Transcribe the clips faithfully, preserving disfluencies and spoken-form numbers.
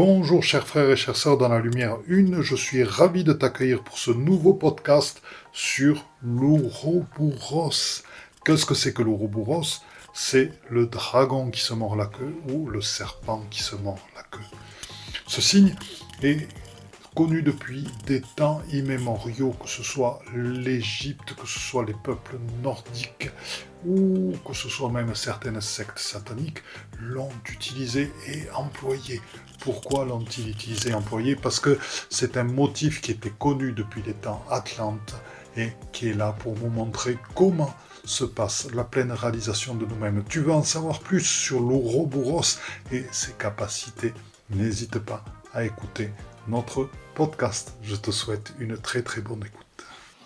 Bonjour chers frères et chères sœurs dans la lumière une, je suis ravi de t'accueillir pour ce nouveau podcast sur l'ouroboros. Qu'est-ce que c'est que l'ouroboros ? C'est le dragon qui se mord la queue ou le serpent qui se mord la queue. Ce signe est connu depuis des temps immémoriaux, que ce soit l'Égypte, que ce soit les peuples nordiques ou que ce soit même certaines sectes sataniques l'ont utilisé et employé. Pourquoi l'ont-ils utilisé et employé ? Parce que c'est un motif qui était connu depuis les temps atlantes et qui est là pour vous montrer comment se passe la pleine réalisation de nous-mêmes. Tu veux en savoir plus sur l'ouroboros et ses capacités ? N'hésite pas à écouter notre podcast. Je te souhaite une très très bonne écoute.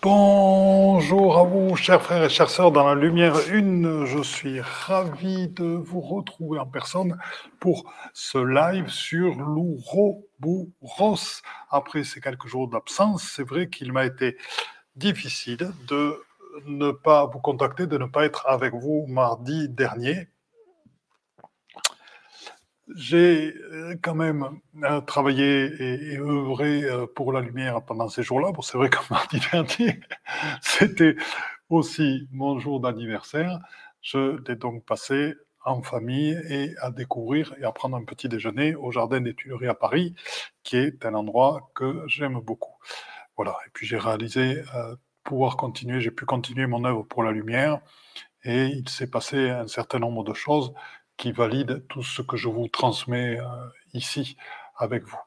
Bonjour à vous, chers frères et chères sœurs, dans la lumière une, je suis ravi de vous retrouver en personne pour ce live sur l'ouroboros. Après ces quelques jours d'absence, c'est vrai qu'il m'a été difficile de ne pas vous contacter, de ne pas être avec vous mardi dernier. J'ai quand même euh, travaillé et, et œuvré euh, pour la lumière pendant ces jours-là. Bon, c'est vrai qu'en mardi dernier, c'était aussi mon jour d'anniversaire. Je l'ai donc passé en famille et à découvrir et à prendre un petit déjeuner au Jardin des Tuileries à Paris, qui est un endroit que j'aime beaucoup. Voilà. Et puis j'ai réalisé euh, pouvoir continuer, j'ai pu continuer mon œuvre pour la lumière et il s'est passé un certain nombre de choses qui valide tout ce que je vous transmets euh, ici avec vous.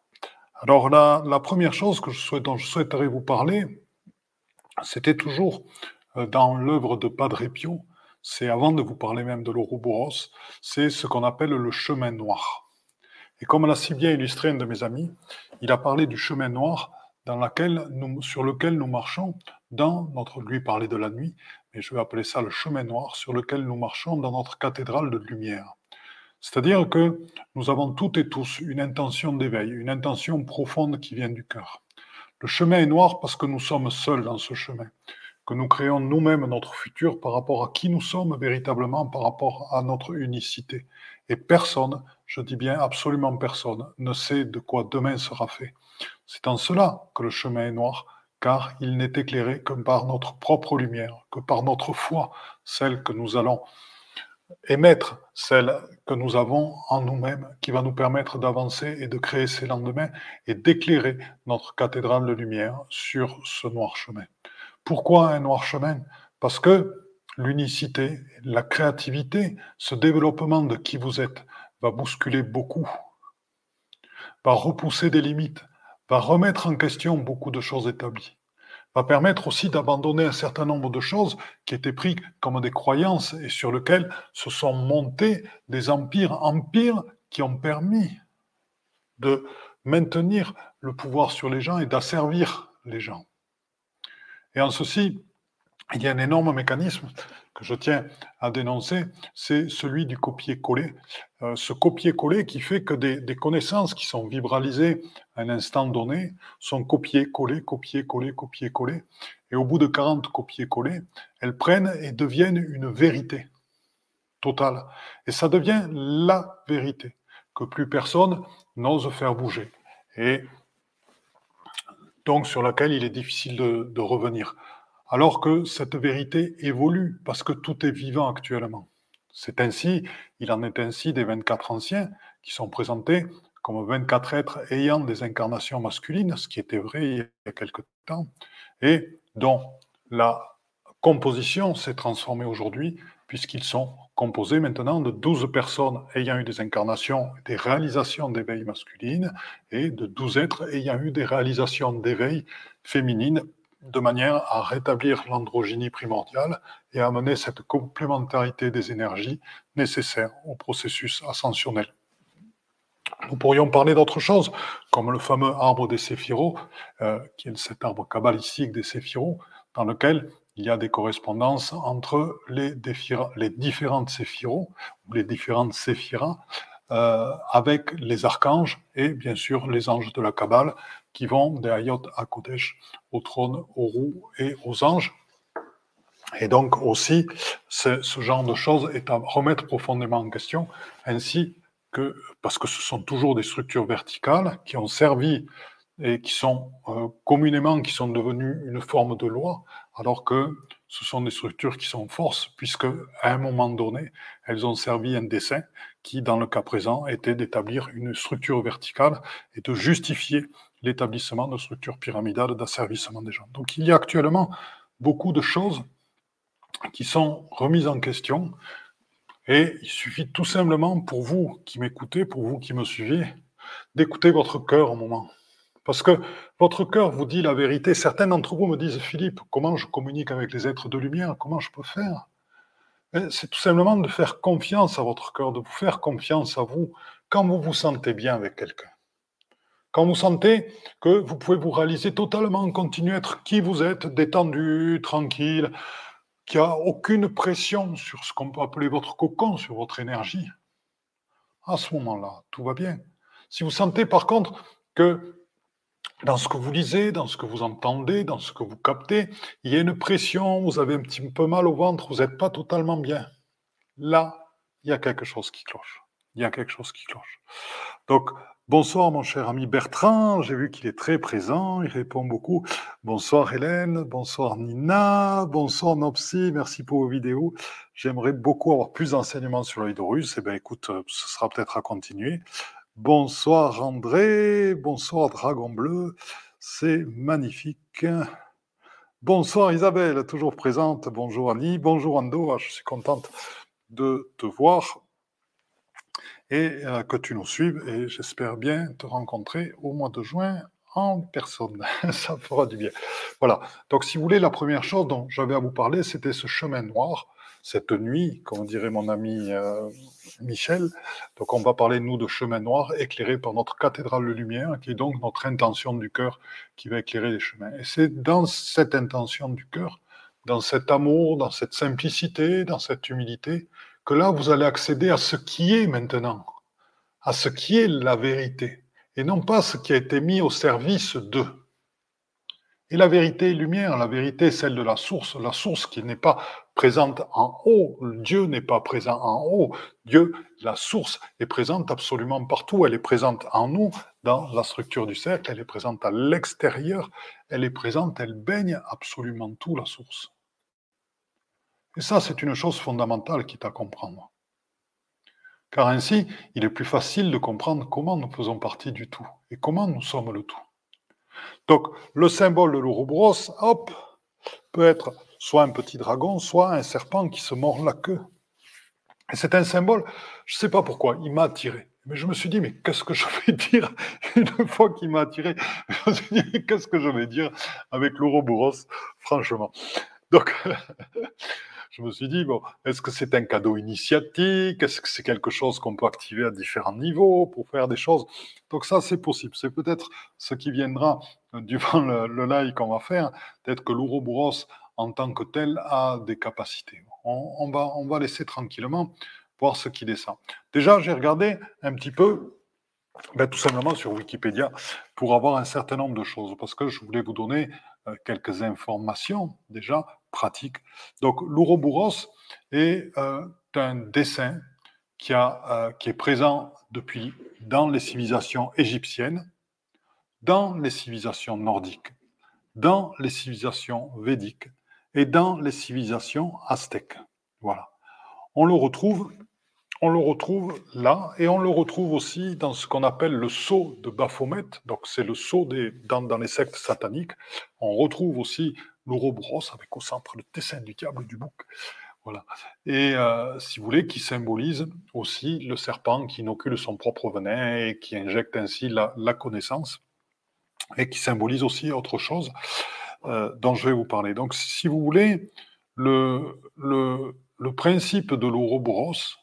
Alors la, la première chose que je souhaite, dont je souhaiterais vous parler, c'était toujours euh, dans l'œuvre de Padre Pio, c'est avant de vous parler même de l'ouroboros, c'est ce qu'on appelle le chemin noir. Et comme l'a si bien illustré un de mes amis, il a parlé du chemin noir dans laquelle nous, sur lequel nous marchons, dans notre, lui parler de la nuit, mais je vais appeler ça le chemin noir sur lequel nous marchons dans notre cathédrale de lumière. C'est-à-dire que nous avons toutes et tous une intention d'éveil, une intention profonde qui vient du cœur. Le chemin est noir parce que nous sommes seuls dans ce chemin, que nous créons nous-mêmes notre futur par rapport à qui nous sommes véritablement, par rapport à notre unicité. Et personne, je dis bien absolument personne, ne sait de quoi demain sera fait. C'est en cela que le chemin est noir, car il n'est éclairé que par notre propre lumière, que par notre foi, celle que nous allons émettre, celle que nous avons en nous-mêmes, qui va nous permettre d'avancer et de créer ces lendemains et d'éclairer notre cathédrale de lumière sur ce noir chemin. Pourquoi un noir chemin ? Parce que l'unicité, la créativité, ce développement de qui vous êtes va bousculer beaucoup, va repousser des limites, va remettre en question beaucoup de choses établies, va permettre aussi d'abandonner un certain nombre de choses qui étaient prises comme des croyances et sur lesquelles se sont montés des empires, empires qui ont permis de maintenir le pouvoir sur les gens et d'asservir les gens. Et en ceci, il y a un énorme mécanisme que je tiens à dénoncer, c'est celui du copier-coller. Euh, ce copier-coller qui fait que des, des connaissances qui sont vibralisées à un instant donné sont copiées-collées, copiées-collées, copiées-collées. Et au bout de quarante copier-coller, elles prennent et deviennent une vérité totale. Et ça devient la vérité que plus personne n'ose faire bouger. Et donc sur laquelle il est difficile de, de revenir. Alors que cette vérité évolue, parce que tout est vivant actuellement. C'est ainsi, il en est ainsi des vingt-quatre anciens, qui sont présentés comme vingt-quatre êtres ayant des incarnations masculines, ce qui était vrai il y a quelque temps, et dont la composition s'est transformée aujourd'hui, puisqu'ils sont composés maintenant de douze personnes ayant eu des incarnations, des réalisations d'éveil masculines, et de douze êtres ayant eu des réalisations d'éveil féminines, de manière à rétablir l'androgynie primordiale et à amener cette complémentarité des énergies nécessaires au processus ascensionnel. Nous pourrions parler d'autres choses, comme le fameux arbre des Séphiros, euh, qui est cet arbre kabbalistique des Séphiros, dans lequel il y a des correspondances entre les, défira, les différentes Séphiros, ou les différentes Séphiras, euh, avec les archanges et bien sûr les anges de la Kabbale, qui vont des Hayot à Kodesh, au trône, aux roues et aux anges. Et donc aussi, ce, ce genre de choses est à remettre profondément en question, ainsi que, parce que ce sont toujours des structures verticales qui ont servi et qui sont euh, communément qui sont devenues une forme de loi, alors que ce sont des structures qui sont forces, puisque à un moment donné, elles ont servi un dessein qui, dans le cas présent, était d'établir une structure verticale et de justifier l'établissement de structures pyramidales d'asservissement des gens. Donc il y a actuellement beaucoup de choses qui sont remises en question, et il suffit tout simplement, pour vous qui m'écoutez, pour vous qui me suivez, d'écouter votre cœur un moment. Parce que votre cœur vous dit la vérité. Certains d'entre vous me disent « Philippe, comment je communique avec les êtres de lumière? Comment je peux faire ?» C'est tout simplement de faire confiance à votre cœur, de vous faire confiance à vous, quand vous vous sentez bien avec quelqu'un. Quand vous sentez que vous pouvez vous réaliser totalement, continuer à être qui vous êtes, détendu, tranquille, qu'il n'y a aucune pression sur ce qu'on peut appeler votre cocon, sur votre énergie, à ce moment-là, tout va bien. Si vous sentez par contre que dans ce que vous lisez, dans ce que vous entendez, dans ce que vous captez, il y a une pression, vous avez un petit peu mal au ventre, vous n'êtes pas totalement bien. Là, il y a quelque chose qui cloche. Il y a quelque chose qui cloche. Donc, bonsoir mon cher ami Bertrand, j'ai vu qu'il est très présent, il répond beaucoup. Bonsoir Hélène, bonsoir Nina, bonsoir Nopsi, merci pour vos vidéos. J'aimerais beaucoup avoir plus d'enseignements sur l'œil de Horus. Eh bien écoute, ce sera peut-être à continuer. Bonsoir André, bonsoir Dragon Bleu, c'est magnifique. Bonsoir Isabelle, toujours présente, bonjour Annie, bonjour Ando, je suis contente de te voir et que tu nous suives, et j'espère bien te rencontrer au mois de juin en personne, ça fera du bien. Voilà, donc si vous voulez, la première chose dont j'avais à vous parler, c'était ce chemin noir, cette nuit, comme dirait mon ami euh, Michel. Donc on va parler, nous, de chemin noir éclairé par notre cathédrale de lumière, qui est donc notre intention du cœur qui va éclairer les chemins. Et c'est dans cette intention du cœur, dans cet amour, dans cette simplicité, dans cette humilité, que là, vous allez accéder à ce qui est maintenant, à ce qui est la vérité, et non pas ce qui a été mis au service d'eux. Et la vérité est lumière, la vérité est celle de la source, la source qui n'est pas présente en haut, Dieu n'est pas présent en haut, Dieu, la source, est présente absolument partout, elle est présente en nous, dans la structure du cercle, elle est présente à l'extérieur, elle est présente, elle baigne absolument tout, la source. Et ça, c'est une chose fondamentale qui est à comprendre. Car ainsi, il est plus facile de comprendre comment nous faisons partie du tout, et comment nous sommes le tout. Donc, le symbole de l'Ouroboros, hop, peut être soit un petit dragon, soit un serpent qui se mord la queue. Et c'est un symbole, je ne sais pas pourquoi, il m'a attiré. Mais je me suis dit, mais qu'est-ce que je vais dire? Une fois qu'il m'a attiré, je me suis dit, mais qu'est-ce que je vais dire avec l'Ouroboros, franchement. Donc, je me suis dit, bon, est-ce que c'est un cadeau initiatique? Est-ce que c'est quelque chose qu'on peut activer à différents niveaux pour faire des choses? Donc ça, c'est possible. C'est peut-être ce qui viendra durant le, le live qu'on va faire, peut-être que l'Ouroboros, en tant que tel, a des capacités. On, on, va, on va laisser tranquillement voir ce qui descend. Déjà, j'ai regardé un petit peu, ben, tout simplement sur Wikipédia, pour avoir un certain nombre de choses, parce que je voulais vous donner quelques informations déjà pratiques. Donc l'Ouroboros est euh, un dessin qui, a, euh, qui est présent depuis dans les civilisations égyptiennes, dans les civilisations nordiques, dans les civilisations védiques et dans les civilisations aztèques. Voilà. On le retrouve, on le retrouve là, et on le retrouve aussi dans ce qu'on appelle le sceau de Baphomet, donc c'est le sceau des, dans, dans les sectes sataniques. On retrouve aussi l'Ouroboros avec au centre le dessin du diable du bouc, voilà. Et euh, si vous voulez, qui symbolise aussi le serpent qui inocule son propre venin et qui injecte ainsi la, la connaissance, et qui symbolise aussi autre chose euh, dont je vais vous parler. Donc si vous voulez, le, le, le principe de l'Ouroboros,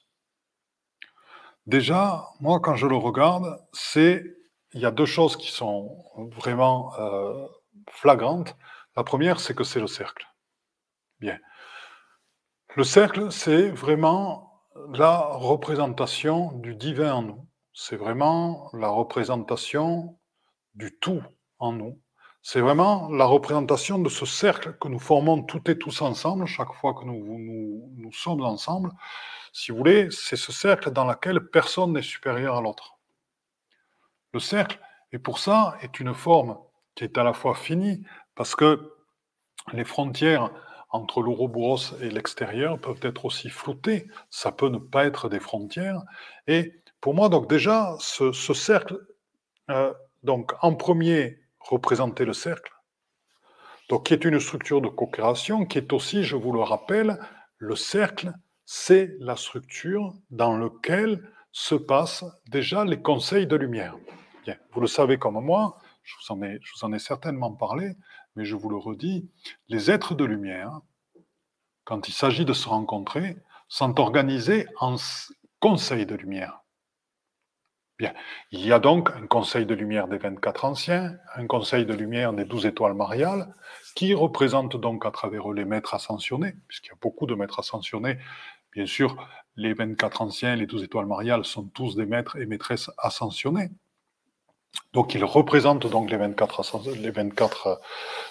déjà, moi, quand je le regarde, c'est, il y a deux choses qui sont vraiment euh, flagrantes. La première, c'est que c'est le cercle. Bien. Le cercle, c'est vraiment la représentation du divin en nous. C'est vraiment la représentation du tout en nous. C'est vraiment la représentation de ce cercle que nous formons toutes et tous ensemble, chaque fois que nous, nous, nous sommes ensemble. Si vous voulez, c'est ce cercle dans lequel personne n'est supérieur à l'autre. Le cercle, et pour ça, est une forme qui est à la fois finie, parce que les frontières entre l'ouroboros et l'extérieur peuvent être aussi floutées, ça peut ne pas être des frontières. Et pour moi, donc déjà, ce, ce cercle, euh, donc en premier, représenter le cercle, donc qui est une structure de co-création, qui est aussi, je vous le rappelle, le cercle, c'est la structure dans laquelle se passent déjà les conseils de lumière. Bien, vous le savez comme moi, je vous en ai, je vous en ai certainement parlé, mais je vous le redis, les êtres de lumière, quand il s'agit de se rencontrer, sont organisés en conseils de lumière. Bien. Il y a donc un conseil de lumière des vingt-quatre anciens, un conseil de lumière des douze étoiles mariales, qui représente donc à travers eux les maîtres ascensionnés, puisqu'il y a beaucoup de maîtres ascensionnés. Bien sûr, les vingt-quatre anciens, les douze étoiles mariales sont tous des maîtres et maîtresses ascensionnés. Donc ils représentent donc les vingt-quatre, les vingt-quatre,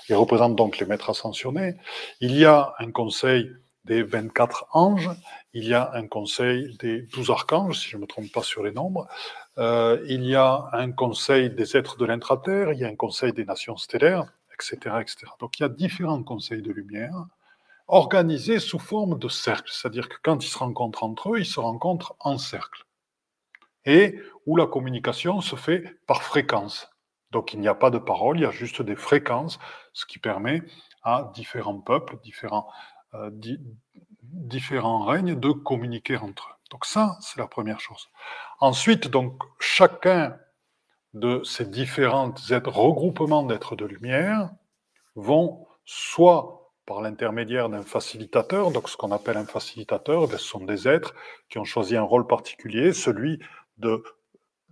ils représentent donc les maîtres ascensionnés. Il y a un conseil des vingt-quatre anges, il y a un conseil des douze archanges, si je ne me trompe pas sur les nombres, euh, il y a un conseil des êtres de l'intra-terre, il y a un conseil des nations stellaires, et cetera, et cetera. Donc il y a différents conseils de lumière organisés sous forme de cercle, c'est-à-dire que quand ils se rencontrent entre eux, ils se rencontrent en cercle, et où la communication se fait par fréquence. Donc il n'y a pas de parole, il y a juste des fréquences, ce qui permet à différents peuples, différents... Euh, di- différents règnes de communiquer entre eux. Donc ça, c'est la première chose. Ensuite, donc, chacun de ces différents regroupements d'êtres de lumière vont soit par l'intermédiaire d'un facilitateur, donc ce qu'on appelle un facilitateur, bien, ce sont des êtres qui ont choisi un rôle particulier, celui de,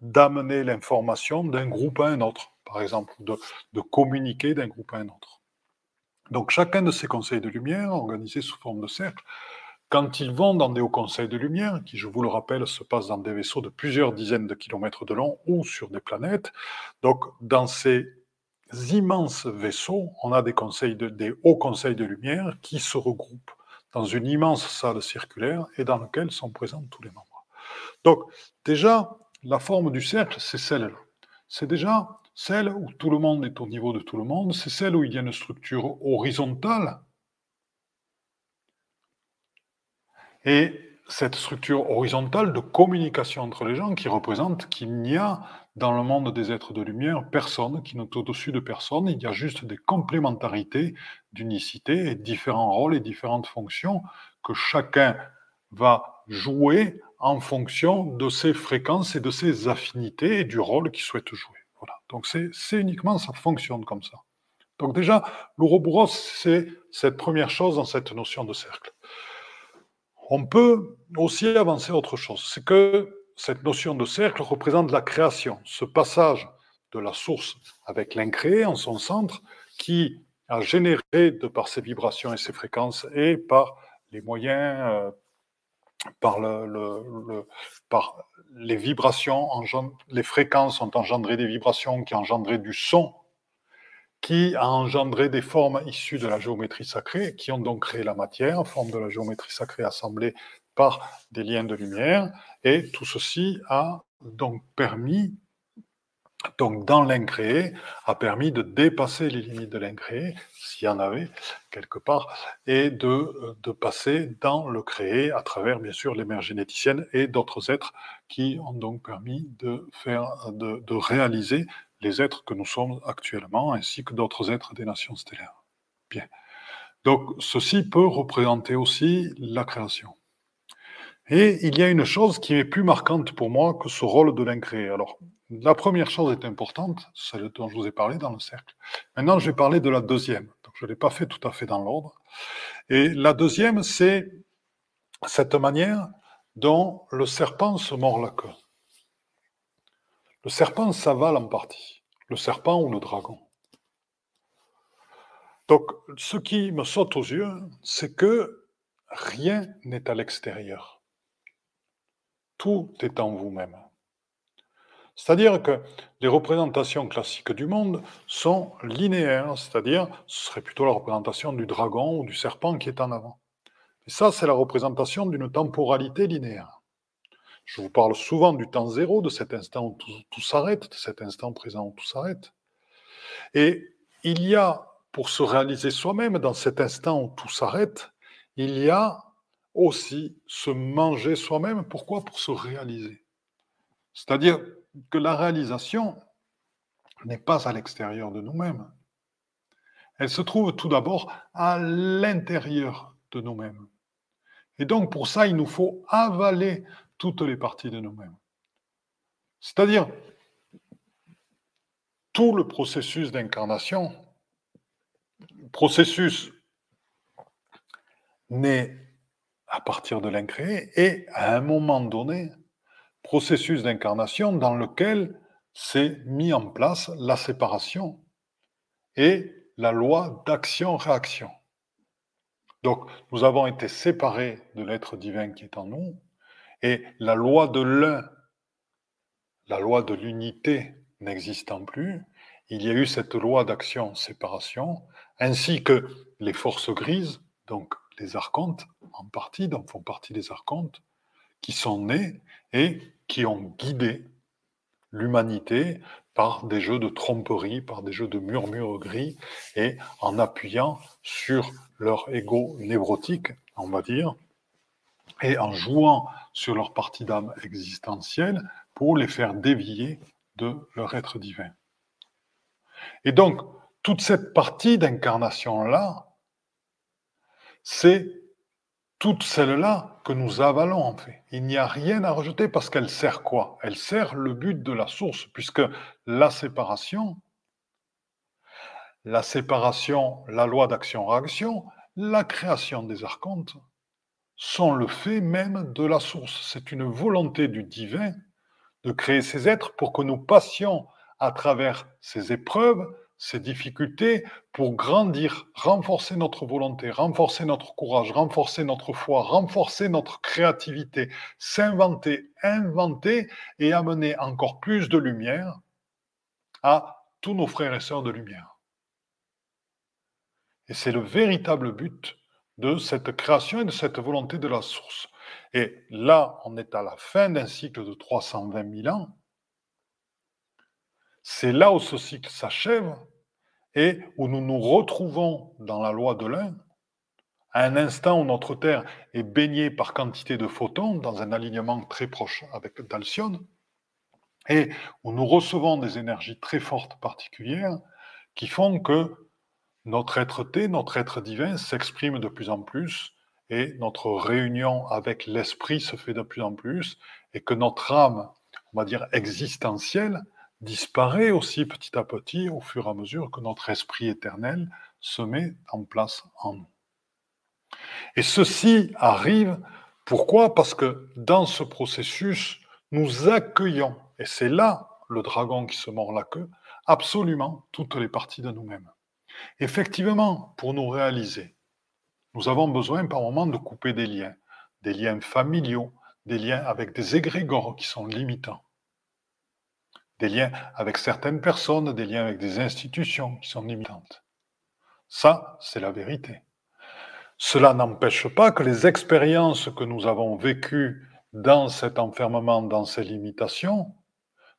d'amener l'information d'un groupe à un autre, par exemple, de, de communiquer d'un groupe à un autre. Donc chacun de ces conseils de lumière, organisés sous forme de cercle, quand ils vont dans des hauts conseils de lumière, qui, je vous le rappelle, se passent dans des vaisseaux de plusieurs dizaines de kilomètres de long ou sur des planètes, donc dans ces immenses vaisseaux, on a des, conseils de, des hauts conseils de lumière qui se regroupent dans une immense salle circulaire et dans laquelle sont présents tous les membres. Donc déjà, la forme du cercle, c'est celle-là. C'est déjà... celle où tout le monde est au niveau de tout le monde, c'est celle où il y a une structure horizontale. Et cette structure horizontale de communication entre les gens qui représente qu'il n'y a dans le monde des êtres de lumière personne qui n'est au-dessus de personne, il y a juste des complémentarités d'unicité et différents rôles et différentes fonctions que chacun va jouer en fonction de ses fréquences et de ses affinités et du rôle qu'il souhaite jouer. Voilà. Donc c'est, c'est uniquement, ça fonctionne comme ça. Donc déjà, l'ouroboros, c'est cette première chose dans cette notion de cercle. On peut aussi avancer autre chose, c'est que cette notion de cercle représente la création, ce passage de la source avec l'incréé en son centre, qui a généré, de par ses vibrations et ses fréquences, et par les moyens... Euh, Par, le, le, le, par les vibrations, engendre, les fréquences ont engendré des vibrations qui ont engendré du son, qui a engendré des formes issues de la géométrie sacrée, qui ont donc créé la matière, forme de la géométrie sacrée assemblée par des liens de lumière, et tout ceci a donc permis, donc dans l'incréé, a permis de dépasser les limites de l'incréé, s'il y en avait quelque part, et de, de passer dans le créé à travers, bien sûr, les mères généticiennes et d'autres êtres qui ont donc permis de, faire, de, de réaliser les êtres que nous sommes actuellement, ainsi que d'autres êtres des nations stellaires. Bien. Donc, ceci peut représenter aussi la création. Et il y a une chose qui est plus marquante pour moi que ce rôle de l'incréé. Alors, la première chose est importante, celle dont je vous ai parlé dans le cercle. Maintenant, je vais parler de la deuxième. Donc, je ne l'ai pas fait tout à fait dans l'ordre. Et la deuxième, c'est cette manière dont le serpent se mord la queue. Le serpent s'avale en partie. Le serpent ou le dragon. Donc, ce qui me saute aux yeux, c'est que rien n'est à l'extérieur. Tout est en vous-même. C'est-à-dire que les représentations classiques du monde sont linéaires, c'est-à-dire ce serait plutôt la représentation du dragon ou du serpent qui est en avant. Et ça, c'est la représentation d'une temporalité linéaire. Je vous parle souvent du temps zéro, de cet instant où tout, tout s'arrête, de cet instant présent où tout s'arrête. Et il y a, pour se réaliser soi-même, dans cet instant où tout s'arrête, il y a aussi se manger soi-même. Pourquoi ? Pour se réaliser. C'est-à-dire que la réalisation n'est pas à l'extérieur de nous-mêmes. Elle se trouve tout d'abord à l'intérieur de nous-mêmes. Et donc, pour ça, il nous faut avaler toutes les parties de nous-mêmes. C'est-à-dire, tout le processus d'incarnation, processus né à partir de l'incréé et, à un moment donné, processus d'incarnation dans lequel s'est mis en place la séparation et la loi d'action-réaction. Donc, nous avons été séparés de l'être divin qui est en nous, et la loi de l'un, la loi de l'unité n'existant plus, il y a eu cette loi d'action-séparation, ainsi que les forces grises, donc les archontes, en partie, donc font partie des archontes, qui sont nés et qui ont guidé l'humanité par des jeux de tromperie, par des jeux de murmures gris, et en appuyant sur leur égo névrotique, on va dire, et en jouant sur leur partie d'âme existentielle pour les faire dévier de leur être divin. Et donc, toute cette partie d'incarnation-là, c'est toutes celles-là que nous avalons, en fait. Il n'y a rien à rejeter parce qu'elle sert quoi ? Elle sert le but de la source, puisque la séparation, la séparation, la loi d'action-réaction, la création des archontes, sont le fait même de la source. C'est une volonté du divin de créer ces êtres pour que nous passions à travers ces épreuves, ces difficultés, pour grandir, renforcer notre volonté, renforcer notre courage, renforcer notre foi, renforcer notre créativité, s'inventer, inventer et amener encore plus de lumière à tous nos frères et sœurs de lumière. Et c'est le véritable but de cette création et de cette volonté de la source. Et là, on est à la fin d'un cycle de trois cent vingt mille ans. C'est là où ce cycle s'achève et où nous nous retrouvons dans la loi de l'un, à un instant où notre Terre est baignée par quantité de photons, dans un alignement très proche avec Dalcyone, et où nous recevons des énergies très fortes particulières qui font que notre être-té, notre être divin s'exprime de plus en plus, et notre réunion avec l'esprit se fait de plus en plus, et que notre âme, on va dire existentielle, disparaît aussi petit à petit au fur et à mesure que notre esprit éternel se met en place en nous. Et ceci arrive, pourquoi ? Parce que dans ce processus, nous accueillons, et c'est là le dragon qui se mord la queue, absolument toutes les parties de nous-mêmes. Effectivement, pour nous réaliser, nous avons besoin par moment de couper des liens, des liens familiaux, des liens avec des égrégores qui sont limitants, des liens avec certaines personnes, des liens avec des institutions qui sont limitantes. Ça, c'est la vérité. Cela n'empêche pas que les expériences que nous avons vécues dans cet enfermement, dans ces limitations,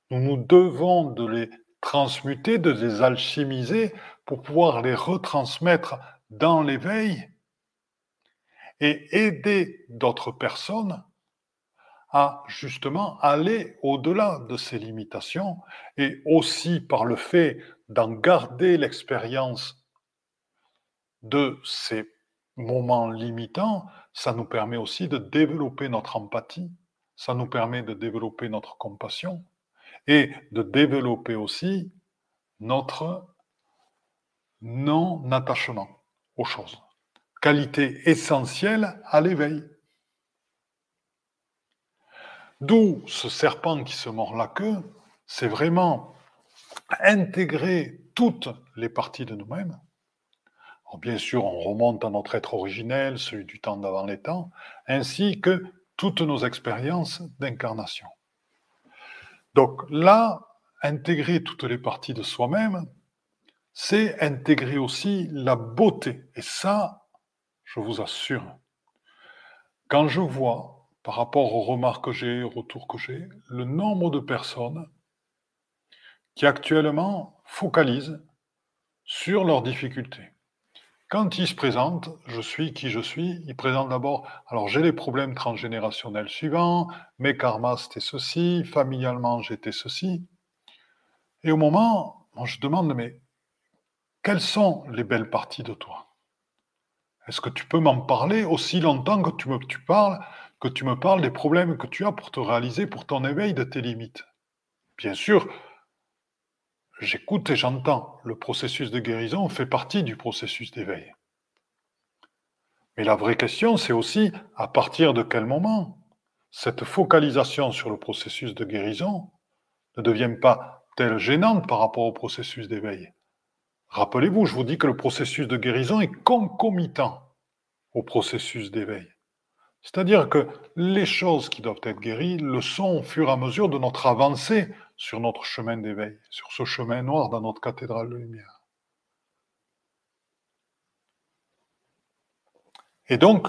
nous nous devons de les transmuter, de les alchimiser pour pouvoir les retransmettre dans l'éveil et aider d'autres personnes à justement aller au-delà de ces limitations, et aussi par le fait d'en garder l'expérience de ces moments limitants, ça nous permet aussi de développer notre empathie, ça nous permet de développer notre compassion, et de développer aussi notre non-attachement aux choses. Qualité essentielle à l'éveil. D'où ce serpent qui se mord la queue, c'est vraiment intégrer toutes les parties de nous-mêmes. Alors bien sûr, on remonte à notre être originel, celui du temps d'avant les temps, ainsi que toutes nos expériences d'incarnation. Donc là, intégrer toutes les parties de soi-même, c'est intégrer aussi la beauté. Et ça, je vous assure, Quand je vois, par rapport aux remarques que j'ai, aux retours que j'ai, le nombre de personnes qui actuellement focalisent sur leurs difficultés. Quand ils se présentent, je suis qui je suis, ils présentent d'abord, alors j'ai les problèmes transgénérationnels suivants, mes karmas c'était ceci, familialement j'étais ceci. Et au moment, je demande, mais quelles sont les belles parties de toi ? Est-ce que tu peux m'en parler aussi longtemps que tu me, tu parles, que tu me parles des problèmes que tu as pour te réaliser, pour ton éveil de tes limites ? Bien sûr, j'écoute et j'entends. Le processus de guérison fait partie du processus d'éveil. Mais la vraie question, c'est aussi à partir de quel moment cette focalisation sur le processus de guérison ne devient pas-t-elle gênante par rapport au processus d'éveil ? Rappelez-vous, je vous dis que le processus de guérison est concomitant au processus d'éveil. C'est-à-dire que les choses qui doivent être guéries le sont au fur et à mesure de notre avancée sur notre chemin d'éveil, sur ce chemin noir dans notre cathédrale de lumière. Et donc,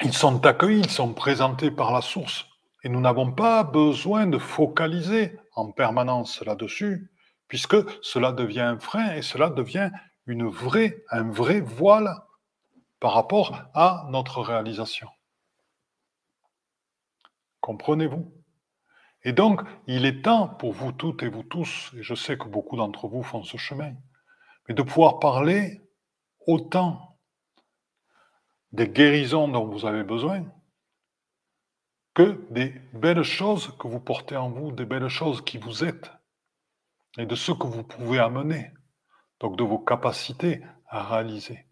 ils sont accueillis, ils sont présentés par la source. Et nous n'avons pas besoin de focaliser en permanence là-dessus, puisque cela devient un frein et cela devient une vraie, un vrai voile par rapport à notre réalisation. Comprenez-vous ? Et donc, il est temps pour vous toutes et vous tous, et je sais que beaucoup d'entre vous font ce chemin, mais de pouvoir parler autant des guérisons dont vous avez besoin que des belles choses que vous portez en vous, des belles choses qui vous êtes, et de ce que vous pouvez amener, donc de vos capacités à réaliser,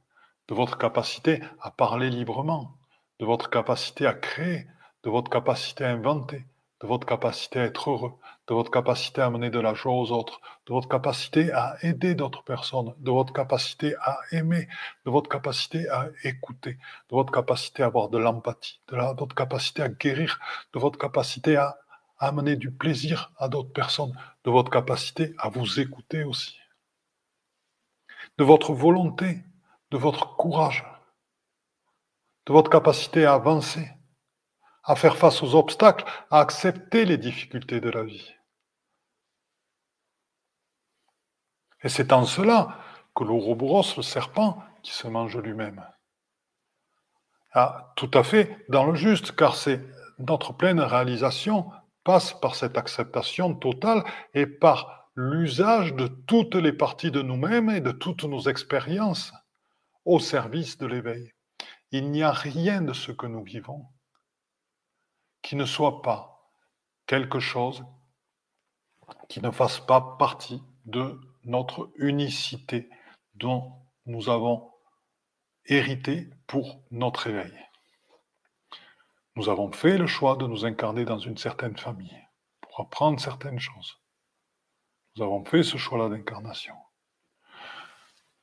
de votre capacité à parler librement, de votre capacité à créer, de votre capacité à inventer, de votre capacité à être heureux, de votre capacité à amener de la joie aux autres, de votre capacité à aider d'autres personnes, de votre capacité à aimer, de votre capacité à écouter, de votre capacité à avoir de l'empathie, de, la, de votre capacité à guérir, de votre capacité à amener du plaisir à d'autres personnes, de votre capacité à vous écouter aussi, de votre volonté, de votre courage, de votre capacité à avancer, à faire face aux obstacles, à accepter les difficultés de la vie. Et c'est en cela que l'ouroboros, le serpent, qui se mange lui-même, ah, tout à fait dans le juste, car c'est notre pleine réalisation passe par cette acceptation totale et par l'usage de toutes les parties de nous-mêmes et de toutes nos expériences au service de l'éveil. Il n'y a rien de ce que nous vivons qui ne soit pas quelque chose qui ne fasse pas partie de notre unicité dont nous avons hérité pour notre éveil. Nous avons fait le choix de nous incarner dans une certaine famille pour apprendre certaines choses. Nous avons fait ce choix-là d'incarnation.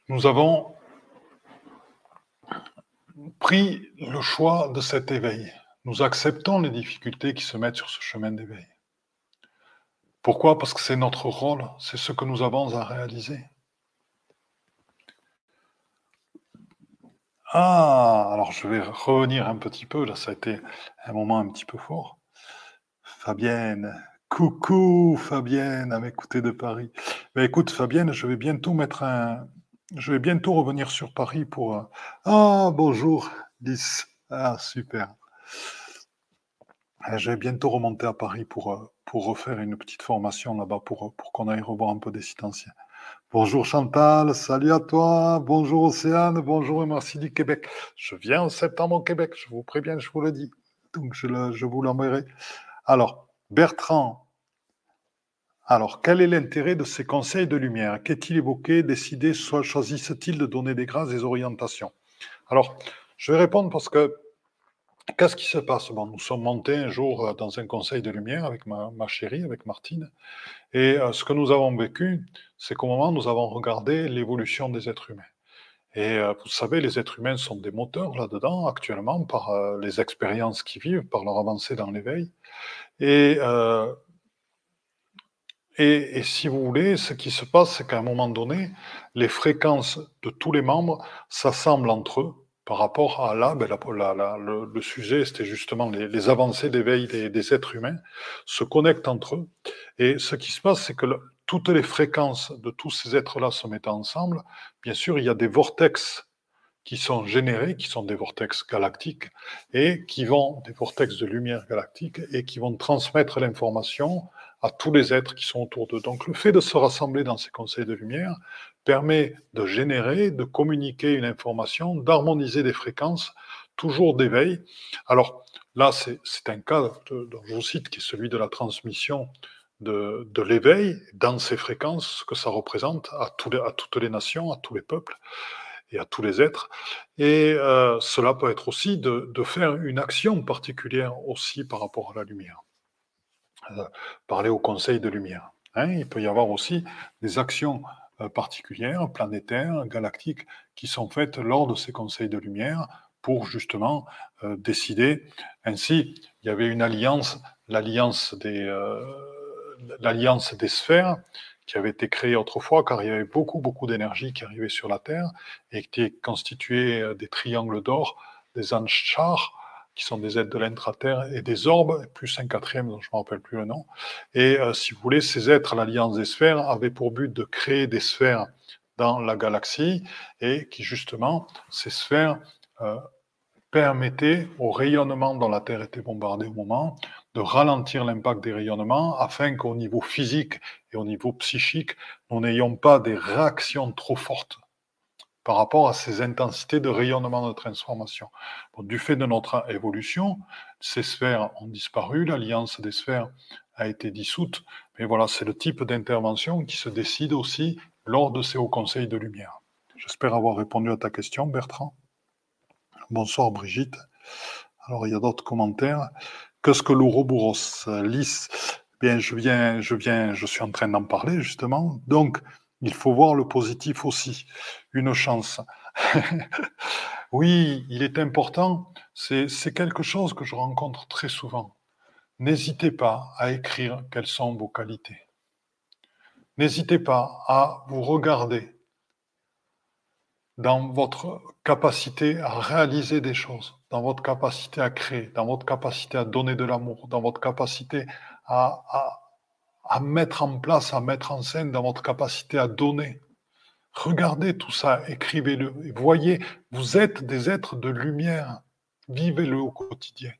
Nous avons pris le choix de cet éveil. Nous acceptons les difficultés qui se mettent sur ce chemin d'éveil. Pourquoi ? Parce que c'est notre rôle, c'est ce que nous avons à réaliser. Ah, alors je vais revenir un petit peu, là ça a été un moment un petit peu fort. Fabienne, coucou Fabienne, à m'écouter de Paris. Ben écoute Fabienne, je vais bientôt mettre un... Je vais bientôt revenir sur Paris pour... Ah, bonjour Lys, ah super. Je vais bientôt remonter à Paris pour, pour refaire une petite formation là-bas pour, pour qu'on aille revoir un peu des sites anciens. Bonjour Chantal, salut à toi, bonjour Océane, bonjour et merci du Québec. Je viens en septembre au Québec, je vous préviens, je vous le dis, donc je, le, je vous l'enverrai. Alors, Bertrand, alors quel est l'intérêt de ces conseils de lumière ? Qu'est-il évoqué, décidé, soit choisissent-ils de donner des grâces, des orientations ? Alors, je vais répondre parce que, qu'est-ce qui se passe ? Bon, nous sommes montés un jour dans un conseil de lumière avec ma, ma chérie, avec Martine, et euh, ce que nous avons vécu, c'est qu'au moment, nous avons regardé l'évolution des êtres humains. Et euh, vous savez, les êtres humains sont des moteurs là-dedans, actuellement, par euh, les expériences qu'ils vivent, par leur avancée dans l'éveil. Et, euh, et, et si vous voulez, ce qui se passe, c'est qu'à un moment donné, les fréquences de tous les membres s'assemblent entre eux, par rapport à là, ben la, la, la, le, le sujet, c'était justement les, les avancées d'éveil des, des êtres humains se connectent entre eux. Et ce qui se passe, c'est que le, toutes les fréquences de tous ces êtres-là se mettant ensemble, bien sûr, il y a des vortex qui sont générés, qui sont des vortex galactiques, et qui vont, des vortex de lumière galactique, et qui vont transmettre l'information à tous les êtres qui sont autour d'eux. Donc le fait de se rassembler dans ces conseils de lumière permet de générer, de communiquer une information, d'harmoniser des fréquences, toujours d'éveil. Alors là, c'est, c'est un cas de, dont je vous cite, qui est celui de la transmission de, de l'éveil, dans ces fréquences, ce que ça représente à, tout, à toutes les nations, à tous les peuples, et à tous les êtres, et euh, cela peut être aussi de, de faire une action particulière aussi par rapport à la lumière. Euh, parler au conseil de lumière. Hein, il peut y avoir aussi des actions euh, particulières, planétaires, galactiques, qui sont faites lors de ces conseils de lumière pour justement euh, décider. Ainsi, il y avait une alliance, l'alliance des, euh, l'alliance des sphères, qui avait été créé autrefois, car il y avait beaucoup, beaucoup d'énergie qui arrivait sur la Terre et qui était constituée des triangles d'or, des anchars, qui sont des êtres de l'intra-terre, et des orbes, plus un quatrième, dont je ne me rappelle plus le nom. Et euh, si vous voulez, ces êtres, l'Alliance des sphères, avaient pour but de créer des sphères dans la galaxie et qui, justement, ces sphères euh, permettaient au rayonnement dont la Terre était bombardée au moment de ralentir l'impact des rayonnements afin qu'au niveau physique et au niveau psychique, nous n'ayons pas des réactions trop fortes par rapport à ces intensités de rayonnement de transformation. Bon, du fait de notre évolution, ces sphères ont disparu, l'alliance des sphères a été dissoute, mais voilà, c'est le type d'intervention qui se décide aussi lors de ces hauts conseils de lumière. J'espère avoir répondu à ta question, Bertrand. Bonsoir, Brigitte. Alors, il y a d'autres commentaires. Qu'est-ce que l'ouroboros, Lys ? Bien, je viens, je viens, je suis en train d'en parler justement. Donc, il faut voir le positif aussi, une chance. Oui, il est important. C'est, c'est quelque chose que je rencontre très souvent. N'hésitez pas à écrire quelles sont vos qualités. N'hésitez pas à vous regarder dans votre capacité à réaliser des choses, dans votre capacité à créer, dans votre capacité à donner de l'amour, dans votre capacité à, à, à mettre en place, à mettre en scène, dans votre capacité à donner. Regardez tout ça, écrivez-le, et voyez, vous êtes des êtres de lumière, vivez-le au quotidien.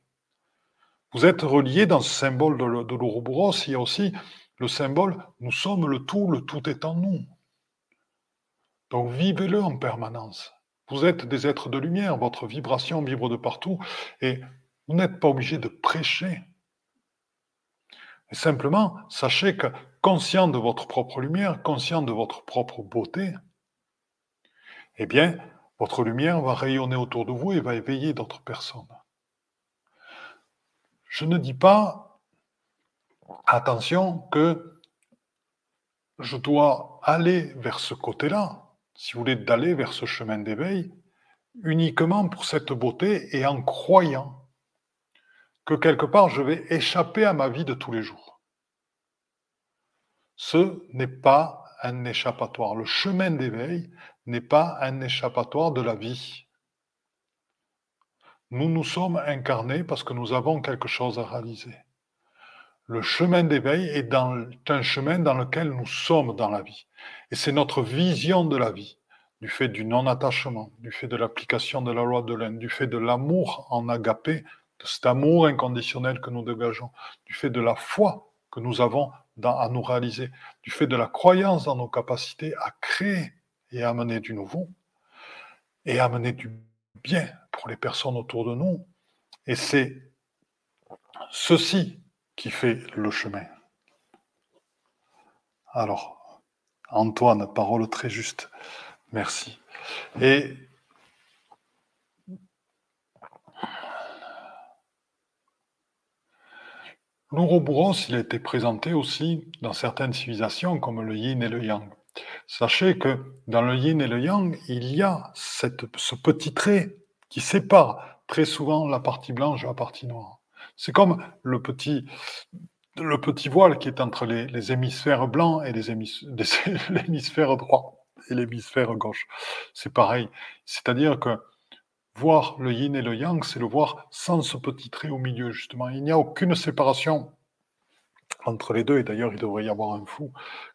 Vous êtes reliés dans ce symbole de, de l'ouroboros, il y a aussi le symbole « nous sommes le tout, le tout est en nous ». Donc vivez-le en permanence. Vous êtes des êtres de lumière, votre vibration vibre de partout et vous n'êtes pas obligé de prêcher. Et simplement, sachez que conscient de votre propre lumière, conscient de votre propre beauté, eh bien, votre lumière va rayonner autour de vous et va éveiller d'autres personnes. Je ne dis pas, attention, que je dois aller vers ce côté-là, si vous voulez, d'aller vers ce chemin d'éveil, uniquement pour cette beauté et en croyant que quelque part je vais échapper à ma vie de tous les jours. Ce n'est pas un échappatoire. Le chemin d'éveil n'est pas un échappatoire de la vie. Nous nous sommes incarnés parce que nous avons quelque chose à réaliser. Le chemin d'éveil est dans, un chemin dans lequel nous sommes dans la vie. Et c'est notre vision de la vie, du fait du non-attachement, du fait de l'application de la loi de l'un, du fait de l'amour en agapé, de cet amour inconditionnel que nous dégageons, du fait de la foi que nous avons dans, à nous réaliser, du fait de la croyance dans nos capacités à créer et à amener du nouveau, et à amener du bien pour les personnes autour de nous. Et c'est ceci qui fait le chemin. Alors, Antoine, parole très juste, merci. Et l'ouroboros, il a été présenté aussi dans certaines civilisations comme le yin et le yang. Sachez que dans le yin et le yang, il y a cette, ce petit trait qui sépare très souvent la partie blanche de la partie noire. C'est comme le petit, le petit voile qui est entre les, les hémisphères blancs et les hémis, les, l'hémisphère droit et l'hémisphère gauche. C'est pareil. C'est-à-dire que voir le yin et le yang, c'est le voir sans ce petit trait au milieu, justement. Il n'y a aucune séparation entre les deux, et d'ailleurs, il devrait y avoir un flou,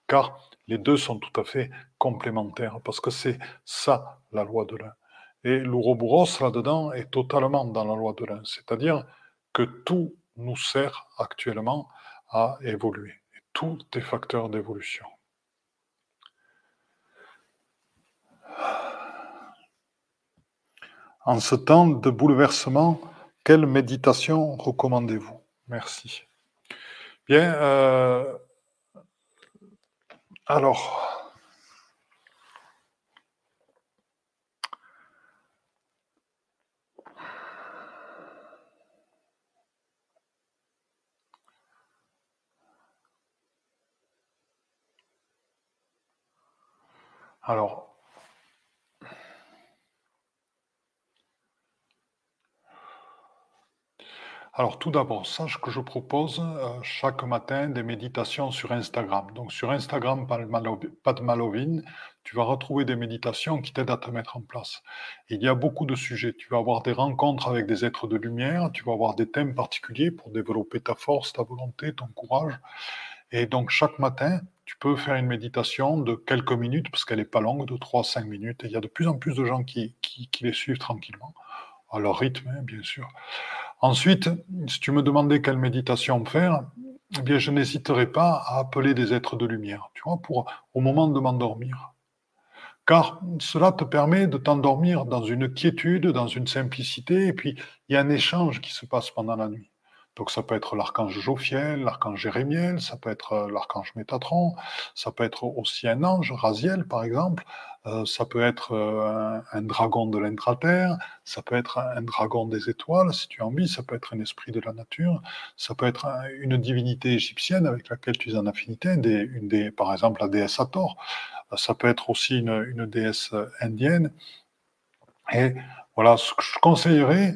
car les deux sont tout à fait complémentaires, parce que c'est ça, la loi de l'un. Et l'ouroboros, là-dedans, est totalement dans la loi de l'un, c'est-à-dire que tout nous sert actuellement à évoluer. Et tout est facteur d'évolution. En ce temps de bouleversement, quelle méditation recommandez-vous ? Merci. Bien, euh, alors, alors, Alors tout d'abord, sache que je propose euh, chaque matin des méditations sur Instagram. Donc sur Instagram, Padmalovine, tu vas retrouver des méditations qui t'aident à te mettre en place. Et il y a beaucoup de sujets. Tu vas avoir des rencontres avec des êtres de lumière, tu vas avoir des thèmes particuliers pour développer ta force, ta volonté, ton courage. Et donc chaque matin, tu peux faire une méditation de quelques minutes, parce qu'elle n'est pas longue, de trois à cinq minutes. Et il y a de plus en plus de gens qui, qui, qui les suivent tranquillement, à leur rythme, hein, bien sûr. Ensuite, si tu me demandais quelle méditation faire, eh bien, je n'hésiterai pas à appeler des êtres de lumière, tu vois, pour, au moment de m'endormir. Car cela te permet de t'endormir dans une quiétude, dans une simplicité, et puis il y a un échange qui se passe pendant la nuit. Donc ça peut être l'archange Jophiel, l'archange Jérémiel, ça peut être l'archange Métatron, ça peut être aussi un ange, Raziel par exemple, euh, ça peut être un, un dragon de l'intraterre, ça peut être un dragon des étoiles si tu as envie, ça peut être un esprit de la nature, ça peut être un, une divinité égyptienne avec laquelle tu es en affinité, une des, une des, par exemple la déesse Hathor, ça peut être aussi une, une déesse indienne. Et voilà, ce que je conseillerais,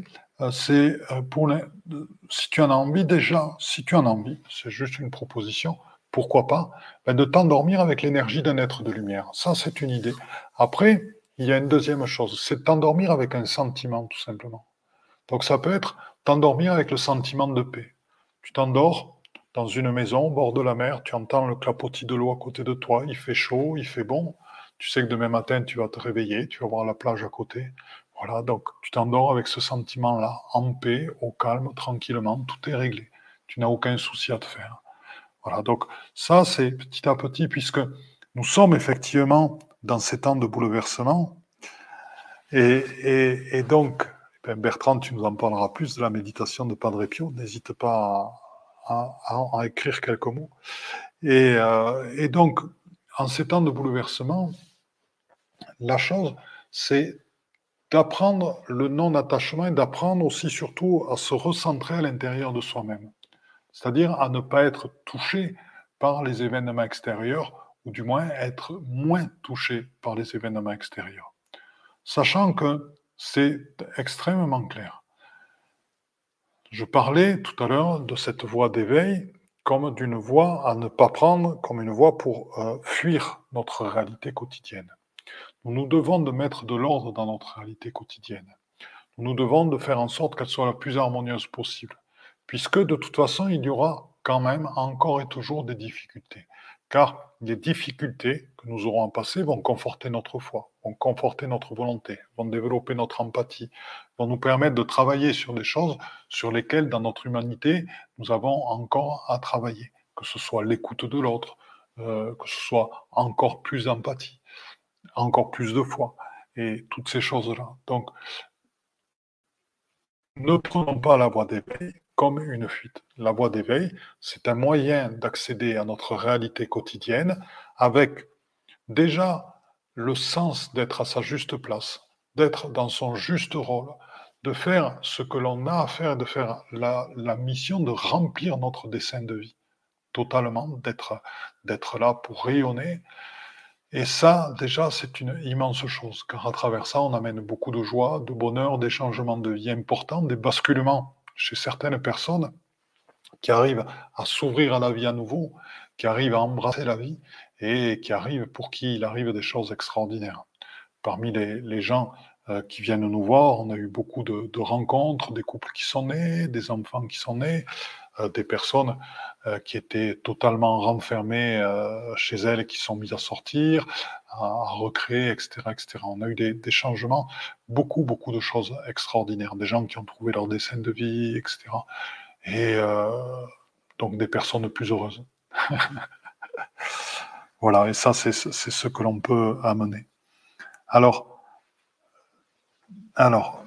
c'est pour les, si tu en as envie déjà, si tu en as envie, c'est juste une proposition, pourquoi pas, ben de t'endormir avec l'énergie d'un être de lumière. Ça, c'est une idée. Après, il y a une deuxième chose, c'est de t'endormir avec un sentiment, tout simplement. Donc ça peut être t'endormir avec le sentiment de paix. Tu t'endors dans une maison au bord de la mer, tu entends le clapotis de l'eau à côté de toi, il fait chaud, il fait bon, tu sais que demain matin, tu vas te réveiller, tu vas voir la plage à côté. Voilà, donc tu t'endors avec ce sentiment-là, en paix, au calme, tranquillement, tout est réglé. Tu n'as aucun souci à te faire. Voilà, donc ça c'est petit à petit, puisque nous sommes effectivement dans ces temps de bouleversement. Et, et, et donc, ben Bertrand, tu nous en parleras plus de la méditation de Padre Pio, n'hésite pas à, à, à écrire quelques mots. Et, euh, et donc, en ces temps de bouleversement, la chose, c'est d'apprendre le non-attachement et d'apprendre aussi surtout à se recentrer à l'intérieur de soi-même. C'est-à-dire à ne pas être touché par les événements extérieurs, ou du moins être moins touché par les événements extérieurs. Sachant que c'est extrêmement clair. Je parlais tout à l'heure de cette voie d'éveil comme d'une voie à ne pas prendre, comme une voie pour euh, fuir notre réalité quotidienne. Nous devons de mettre de l'ordre dans notre réalité quotidienne. Nous devons de faire en sorte qu'elle soit la plus harmonieuse possible, puisque de toute façon, il y aura quand même encore et toujours des difficultés. Car les difficultés que nous aurons à passer vont conforter notre foi, vont conforter notre volonté, vont développer notre empathie, vont nous permettre de travailler sur des choses sur lesquelles, dans notre humanité, nous avons encore à travailler, que ce soit l'écoute de l'autre, euh, que ce soit encore plus d'empathie, encore plus de foi, et toutes ces choses-là. Donc, ne prenons pas la voie d'éveil comme une fuite. La voie d'éveil, c'est un moyen d'accéder à notre réalité quotidienne avec déjà le sens d'être à sa juste place, d'être dans son juste rôle, de faire ce que l'on a à faire, de faire la, la mission de remplir notre dessein de vie, totalement, d'être, d'être là pour rayonner. Et ça, déjà, c'est une immense chose, car à travers ça, on amène beaucoup de joie, de bonheur, des changements de vie importants, des basculements chez certaines personnes qui arrivent à s'ouvrir à la vie à nouveau, qui arrivent à embrasser la vie et qui arrivent, pour qui il arrive des choses extraordinaires. Parmi les, les gens euh, qui viennent nous voir. On a eu beaucoup de, de rencontres, des couples qui sont nés, des enfants qui sont nés, euh, des personnes euh, qui étaient totalement renfermées euh, chez elles et qui sont mises à sortir, à, à recréer, et cetera, et cetera. On a eu des, des changements, beaucoup, beaucoup de choses extraordinaires, des gens qui ont trouvé leur dessin de vie, et cetera. Et euh, donc des personnes plus heureuses. Voilà, et ça, c'est, c'est ce que l'on peut amener. Alors, alors,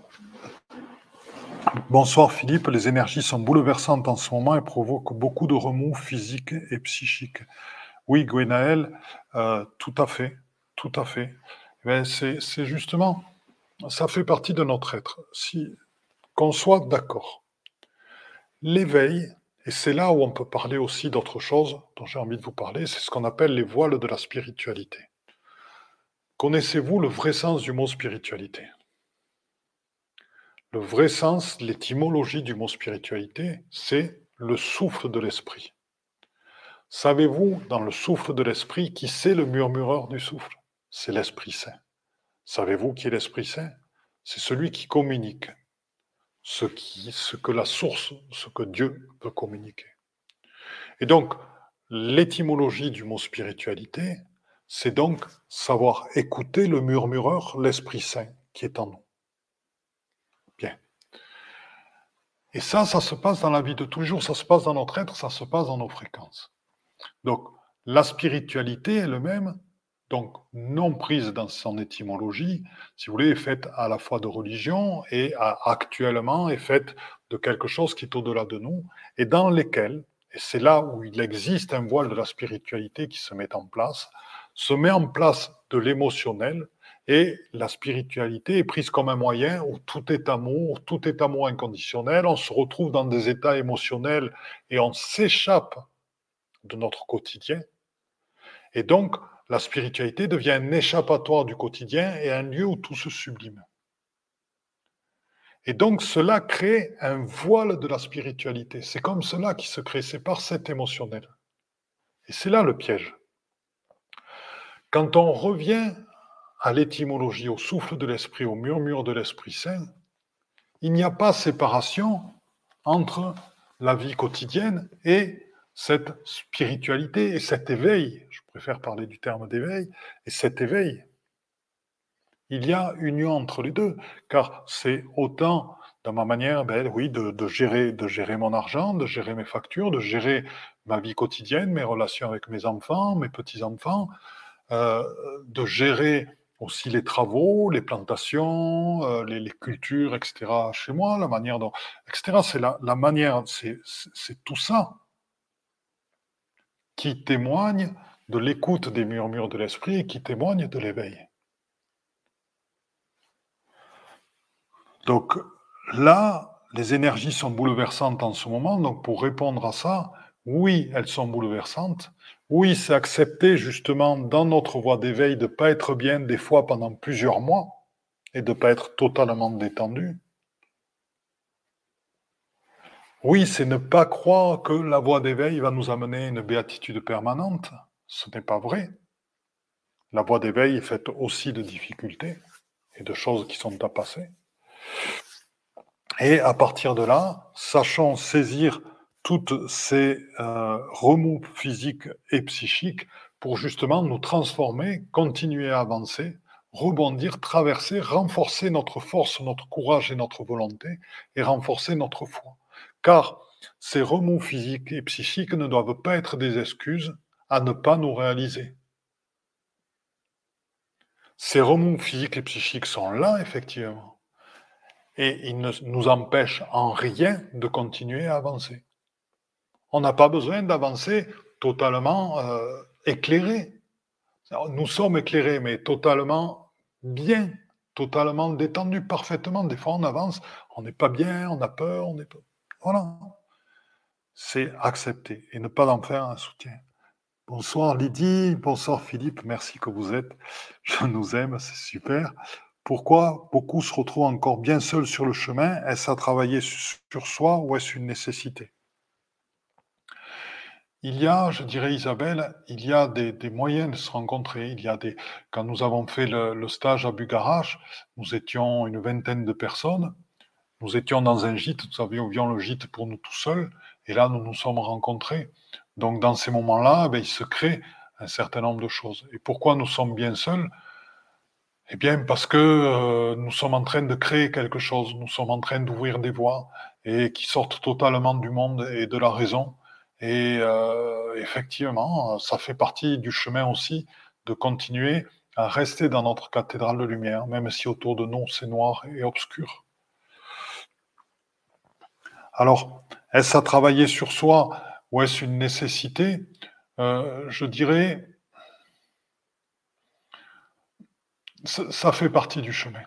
bonsoir Philippe, les énergies sont bouleversantes en ce moment et provoquent beaucoup de remous physiques et psychiques. Oui, Gwenaël, euh, tout à fait, tout à fait. Mais c'est, c'est justement, ça fait partie de notre être. Si, qu'on soit d'accord. L'éveil, et c'est là où on peut parler aussi d'autre chose dont j'ai envie de vous parler, c'est ce qu'on appelle les voiles de la spiritualité. Connaissez-vous le vrai sens du mot spiritualité ? Le vrai sens, l'étymologie du mot spiritualité, c'est le souffle de l'esprit. Savez-vous, dans le souffle de l'esprit, qui c'est le murmureur du souffle ? C'est l'Esprit Saint. Savez-vous qui est l'Esprit Saint ? C'est celui qui communique. Ce, qui, ce que la source, ce que Dieu peut communiquer. Et donc, l'étymologie du mot spiritualité, c'est donc savoir écouter le murmureur, l'Esprit Saint, qui est en nous. Bien. Et ça, ça se passe dans la vie de tous les jours, ça se passe dans notre être, ça se passe dans nos fréquences. Donc, la spiritualité est le même, donc non prise dans son étymologie, si vous voulez, est faite à la fois de religion et à, actuellement est faite de quelque chose qui est au-delà de nous et dans lesquels, et c'est là où il existe un voile de la spiritualité qui se met en place, se met en place de l'émotionnel et la spiritualité est prise comme un moyen où tout est amour, tout est amour inconditionnel, on se retrouve dans des états émotionnels et on s'échappe de notre quotidien et donc la spiritualité devient un échappatoire du quotidien et un lieu où tout se sublime. Et donc, cela crée un voile de la spiritualité. C'est comme cela qui se crée, c'est par cet émotionnel. Et c'est là le piège. Quand on revient à l'étymologie, au souffle de l'esprit, au murmure de l'Esprit Saint, il n'y a pas séparation entre la vie quotidienne et cette spiritualité et cet éveil, je préfère parler du terme d'éveil, et cet éveil, il y a union entre les deux, car c'est autant, dans ma manière, ben oui, de, de, gérer, de gérer mon argent, de gérer mes factures, de gérer ma vie quotidienne, mes relations avec mes enfants, mes petits-enfants, euh, de gérer aussi les travaux, les plantations, euh, les, les cultures, et cetera, chez moi, la manière dont, et cetera, c'est la, la manière, c'est, c'est, c'est tout ça qui témoigne de l'écoute des murmures de l'esprit et qui témoigne de l'éveil. Donc là, les énergies sont bouleversantes en ce moment, donc pour répondre à ça, oui, elles sont bouleversantes, oui, c'est accepter justement dans notre voie d'éveil de ne pas être bien des fois pendant plusieurs mois et de ne pas être totalement détendu. Oui, c'est ne pas croire que la voie d'éveil va nous amener une béatitude permanente. Ce n'est pas vrai. La voie d'éveil est faite aussi de difficultés et de choses qui sont à passer. Et à partir de là, sachons saisir toutes ces euh, remous physiques et psychiques pour justement nous transformer, continuer à avancer, rebondir, traverser, renforcer notre force, notre courage et notre volonté et renforcer notre foi. Car ces remous physiques et psychiques ne doivent pas être des excuses à ne pas nous réaliser. Ces remous physiques et psychiques sont là, effectivement, et ils ne nous empêchent en rien de continuer à avancer. On n'a pas besoin d'avancer totalement euh, éclairé. Nous sommes éclairés, mais totalement bien, totalement détendus, parfaitement. Des fois, on avance, on n'est pas bien, on a peur, on est pas... Voilà, c'est accepter et ne pas en faire un soutien. Bonsoir Lydie, bonsoir Philippe, merci que vous êtes, je nous aime, c'est super. Pourquoi beaucoup se retrouvent encore bien seuls sur le chemin ? Est-ce à travailler sur soi ou est-ce une nécessité ? Il y a, je dirais Isabelle, il y a des, des moyens de se rencontrer. Il y a des, quand nous avons fait le, le stage à Bugarach, nous étions une vingtaine de personnes. Nous étions dans un gîte, nous avions le gîte pour nous tout seuls, et là nous nous sommes rencontrés. Donc dans ces moments-là, eh bien, il se crée un certain nombre de choses. Et pourquoi nous sommes bien seuls ? Eh bien parce que euh, nous sommes en train de créer quelque chose, nous sommes en train d'ouvrir des voies et qui sortent totalement du monde et de la raison. Et euh, effectivement, ça fait partie du chemin aussi de continuer à rester dans notre cathédrale de lumière, même si autour de nous c'est noir et obscur. Alors, est-ce à travailler sur soi ou est-ce une nécessité ? euh, Je dirais, ça fait partie du chemin.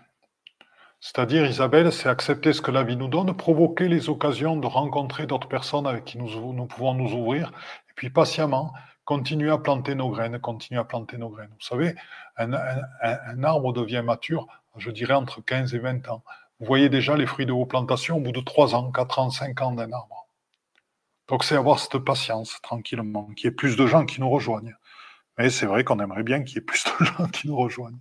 C'est-à-dire, Isabelle, c'est accepter ce que la vie nous donne, provoquer les occasions de rencontrer d'autres personnes avec qui nous, nous pouvons nous ouvrir, et puis patiemment, continuer à planter nos graines, continuer à planter nos graines. Vous savez, un, un, un arbre devient mature, je dirais, entre quinze et vingt ans. Vous voyez déjà les fruits de vos plantations au bout de trois ans, quatre ans, cinq ans d'un arbre. Donc c'est avoir cette patience, tranquillement, qu'il y ait plus de gens qui nous rejoignent. Mais c'est vrai qu'on aimerait bien qu'il y ait plus de gens qui nous rejoignent.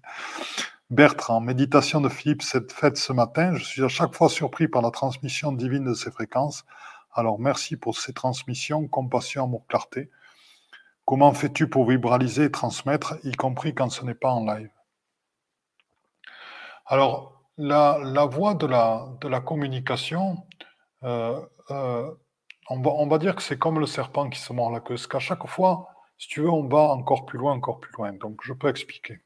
Bertrand, méditation de Philippe, cette fête ce matin, je suis à chaque fois surpris par la transmission divine de ces fréquences. Alors merci pour ces transmissions, compassion, amour, clarté. Comment fais-tu pour vibraliser et transmettre, y compris quand ce n'est pas en live ? Alors, la, la voie de la, de la communication, euh, euh, on, va, on va dire que c'est comme le serpent qui se mord la queue, parce qu'à chaque fois, si tu veux, on va encore plus loin, encore plus loin. Donc je peux expliquer.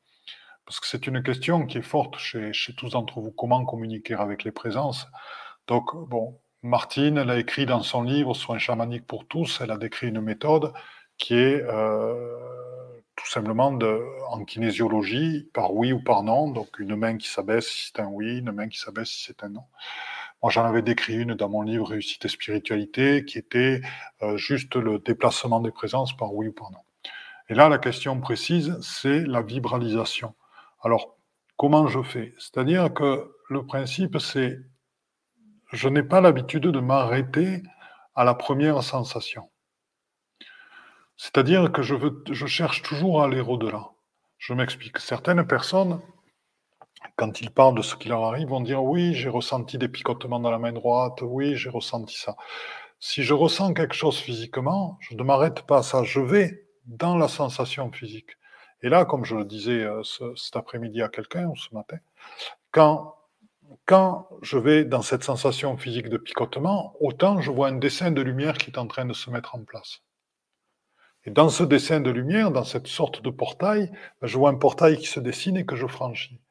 Parce que c'est une question qui est forte chez, chez tous d'entre vous. Comment communiquer avec les présences ? Donc, bon, Martine, elle a écrit dans son livre « Soins chamaniques pour tous », elle a décrit une méthode qui est euh, tout simplement de, en kinésiologie, par oui ou par non. Donc, une main qui s'abaisse si c'est un oui, une main qui s'abaisse si c'est un non. Moi, j'en avais décrit une dans mon livre « Réussite et spiritualité » qui était euh, juste le déplacement des présences par oui ou par non. Et là, la question précise, c'est la vibralisation. Alors, comment je fais ? C'est-à-dire que le principe, c'est je n'ai pas l'habitude de m'arrêter à la première sensation. C'est-à-dire que je, veux, je cherche toujours à aller au-delà. Je m'explique. Certaines personnes, quand ils parlent de ce qui leur arrive, vont dire « oui, j'ai ressenti des picotements dans la main droite, oui, j'ai ressenti ça ». Si je ressens quelque chose physiquement, je ne m'arrête pas à ça, je vais dans la sensation physique. Et là, comme je le disais ce, cet après-midi à quelqu'un, ou ce matin, quand, quand je vais dans cette sensation physique de picotement, autant je vois un dessin de lumière qui est en train de se mettre en place. Et dans ce dessin de lumière, dans cette sorte de portail, je vois un portail qui se dessine et que je franchis.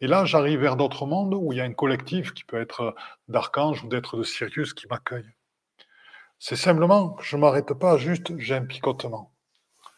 Et là, j'arrive vers d'autres mondes où il y a un collectif qui peut être d'archange ou d'être de Sirius qui m'accueille. C'est simplement que je ne m'arrête pas, juste j'ai un picotement.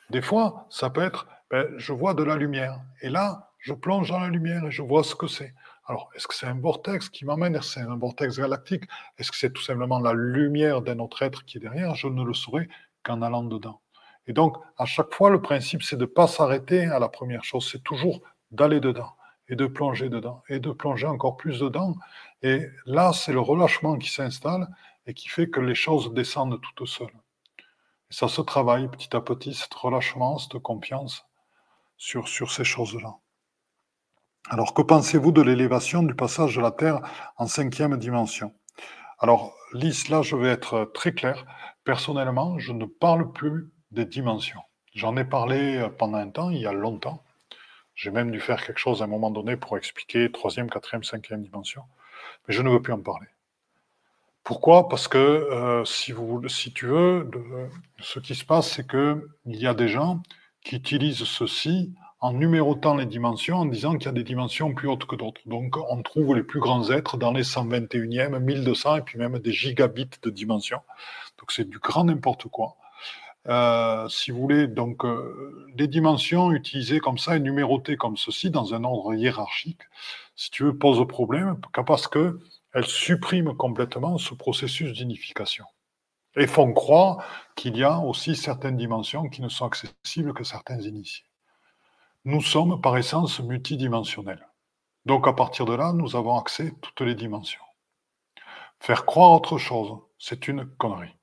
Des fois, ça peut être... Ben, je vois de la lumière. Et là, je plonge dans la lumière et je vois ce que c'est. Alors, est-ce que c'est un vortex qui m'emmène ? Est-ce que c'est un vortex galactique ? Est-ce que c'est tout simplement la lumière d'un autre être qui est derrière ? Je ne le saurai qu'en allant dedans. Et donc, à chaque fois, le principe, c'est de ne pas s'arrêter à la première chose. C'est toujours d'aller dedans et de plonger dedans et de plonger encore plus dedans. Et là, c'est le relâchement qui s'installe et qui fait que les choses descendent toutes seules. Et ça se travaille petit à petit, cet relâchement, cette confiance. Sur, sur ces choses-là. Alors, que pensez-vous de l'élévation du passage de la Terre en cinquième dimension ? Alors, Lys, là, je vais être très clair. Personnellement, je ne parle plus des dimensions. J'en ai parlé pendant un temps, il y a longtemps. J'ai même dû faire quelque chose à un moment donné pour expliquer troisième, quatrième, cinquième dimension. Mais je ne veux plus en parler. Pourquoi ? Parce que, euh, si, vous, si tu veux, le, ce qui se passe, c'est qu'il y a des gens... qui utilisent ceci en numérotant les dimensions, en disant qu'il y a des dimensions plus hautes que d'autres. Donc, on trouve les plus grands êtres dans les cent vingt et unième, mille deux cents, et puis même des gigabits de dimensions. Donc, c'est du grand n'importe quoi. Euh, si vous voulez, donc, euh, les dimensions utilisées comme ça et numérotées comme ceci, dans un ordre hiérarchique, si tu veux, pose problème, parce qu'elles suppriment complètement ce processus d'unification. Et font croire qu'il y a aussi certaines dimensions qui ne sont accessibles que certains initiés. Nous sommes par essence multidimensionnels. Donc à partir de là, nous avons accès à toutes les dimensions. Faire croire autre chose, c'est une connerie.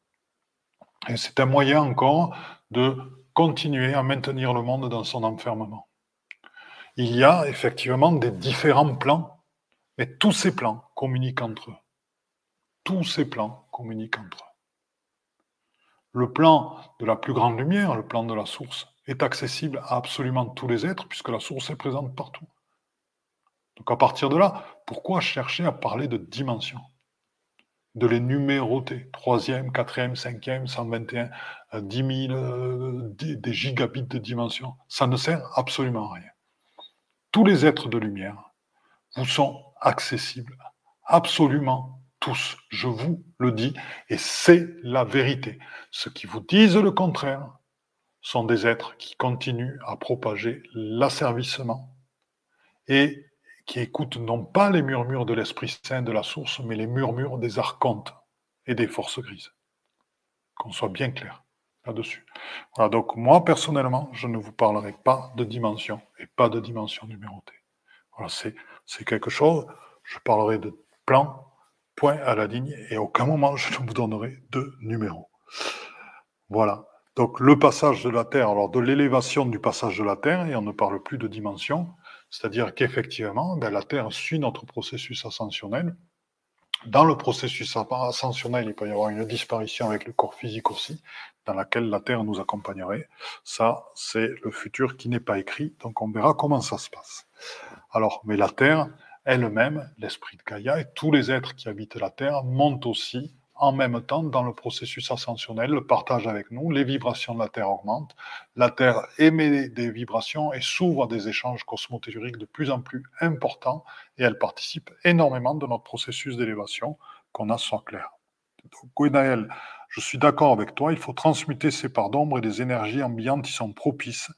Et c'est un moyen encore de continuer à maintenir le monde dans son enfermement. Il y a effectivement des différents plans, mais tous ces plans communiquent entre eux. Tous ces plans communiquent entre eux. Le plan de la plus grande lumière, le plan de la source, est accessible à absolument tous les êtres, puisque la source est présente partout. Donc à partir de là, pourquoi chercher à parler de dimensions, de les numéroter, troisième, quatrième, cinquième, cent vingt et un, dix mille, euh, des gigabits de dimensions, ça ne sert absolument à rien. Tous les êtres de lumière vous sont accessibles, absolument tous, je vous le dis, et c'est la vérité. Ceux qui vous disent le contraire sont des êtres qui continuent à propager l'asservissement et qui écoutent non pas les murmures de l'Esprit Saint de la Source, mais les murmures des archontes et des forces grises. Qu'on soit bien clair là-dessus. Voilà, donc moi, personnellement, je ne vous parlerai pas de dimension et pas de dimension numérotée. Voilà, c'est, c'est quelque chose, je parlerai de plan, point à la ligne, et à aucun moment je ne vous donnerai de numéro. Voilà. Donc le passage de la Terre, alors de l'élévation du passage de la Terre, et on ne parle plus de dimension, c'est-à-dire qu'effectivement, ben, la Terre suit notre processus ascensionnel. Dans le processus ascensionnel, il peut y avoir une disparition avec le corps physique aussi, dans laquelle la Terre nous accompagnerait. Ça, c'est le futur qui n'est pas écrit, donc on verra comment ça se passe. Alors, mais la Terre elle-même, l'esprit de Gaïa et tous les êtres qui habitent la Terre montent aussi en même temps dans le processus ascensionnel, le partage avec nous, les vibrations de la Terre augmentent, la Terre émet des vibrations et s'ouvre à des échanges cosmotelluriques de plus en plus importants et elle participe énormément de notre processus d'élévation, qu'on a soit clair. Donc Gwenaël, je suis d'accord avec toi, il faut transmuter ces parts d'ombre et les énergies ambiantes y sont propices,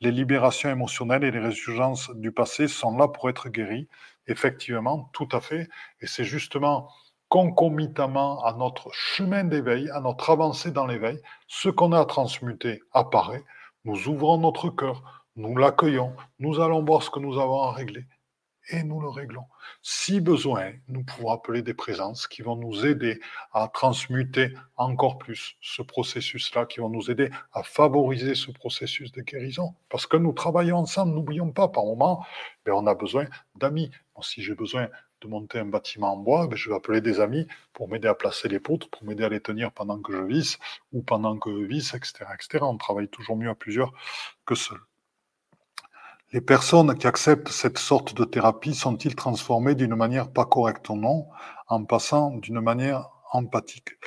les libérations émotionnelles et les résurgences du passé sont là pour être guéries, effectivement, tout à fait, et c'est justement concomitamment à notre chemin d'éveil, à notre avancée dans l'éveil, ce qu'on a transmuté apparaît, nous ouvrons notre cœur, nous l'accueillons, nous allons voir ce que nous avons à régler, et nous le réglons. Si besoin, nous pouvons appeler des présences qui vont nous aider à transmuter encore plus ce processus-là, qui vont nous aider à favoriser ce processus de guérison. Parce que nous travaillons ensemble, n'oublions pas, par moment, ben on a besoin d'amis. Bon, si j'ai besoin de monter un bâtiment en bois, ben je vais appeler des amis pour m'aider à placer les poutres, pour m'aider à les tenir pendant que je visse, ou pendant que je visse, et cetera, et cetera. On travaille toujours mieux à plusieurs que seul. Les personnes qui acceptent cette sorte de thérapie sont-ils transformées d'une manière pas correcte ou non, en passant d'une manière empathique ?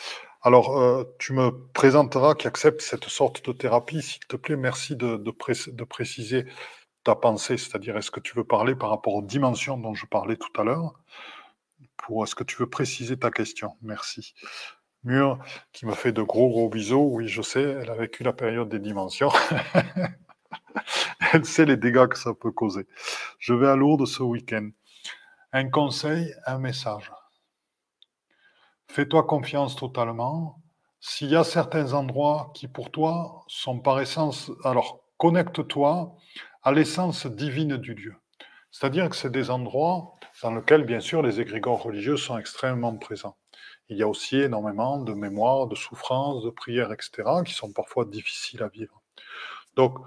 Alors, euh, tu me présenteras qui accepte cette sorte de thérapie, s'il te plaît, merci de, de, pré- de préciser ta pensée, c'est-à-dire est-ce que tu veux parler par rapport aux dimensions dont je parlais tout à l'heure, pour est-ce que tu veux préciser ta question ? Merci. Mur, qui me fait de gros gros bisous, oui je sais, elle a vécu la période des dimensions. Elle sait les dégâts que ça peut causer. Je vais à Lourdes ce week-end. Un conseil, un message. Fais-toi confiance totalement. S'il y a certains endroits qui, pour toi, sont par essence... Alors, connecte-toi à l'essence divine du lieu. C'est-à-dire que c'est des endroits dans lesquels, bien sûr, les égrégores religieux sont extrêmement présents. Il y a aussi énormément de mémoires, de souffrances, de prières, et cetera, qui sont parfois difficiles à vivre. Donc,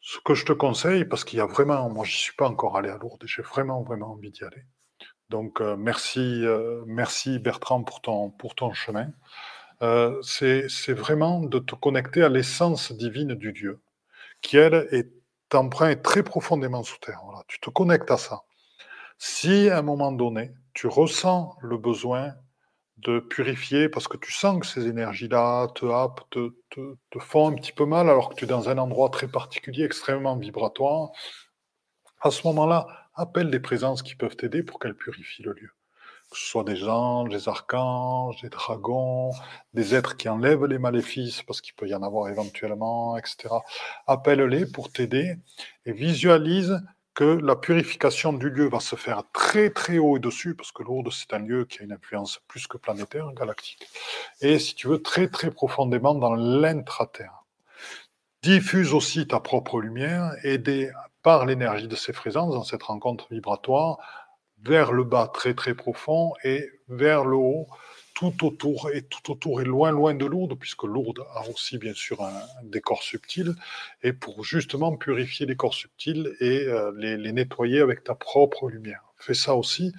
ce que je te conseille, parce qu'il y a vraiment, moi je ne suis pas encore allé à Lourdes et j'ai vraiment, vraiment envie d'y aller. Donc euh, merci, euh, merci Bertrand pour ton, pour ton chemin. Euh, c'est, c'est vraiment de te connecter à l'essence divine du Dieu, qui elle est empreinte très profondément sous terre. Voilà, tu te connectes à ça. Si à un moment donné, tu ressens le besoin de purifier, parce que tu sens que ces énergies-là te happent, te, te, te font un petit peu mal, alors que tu es dans un endroit très particulier, extrêmement vibratoire, à ce moment-là, appelle des présences qui peuvent t'aider pour qu'elles purifient le lieu. Que ce soit des anges, des archanges, des dragons, des êtres qui enlèvent les maléfices, parce qu'il peut y en avoir éventuellement, et cetera. Appelle-les pour t'aider et visualise que la purification du lieu va se faire très très haut et dessus, parce que Lourdes, c'est un lieu qui a une influence plus que planétaire, galactique, et si tu veux, très très profondément dans l'intra-terre. Diffuse aussi ta propre lumière, aidée par l'énergie de ces présences, dans cette rencontre vibratoire, vers le bas très très profond, et vers le haut, tout autour, et tout autour est loin, loin de Lourdes, puisque Lourdes a aussi, bien sûr, un, un décor subtil, et pour justement purifier les corps subtils et euh, les, les nettoyer avec ta propre lumière. Fais ça aussi,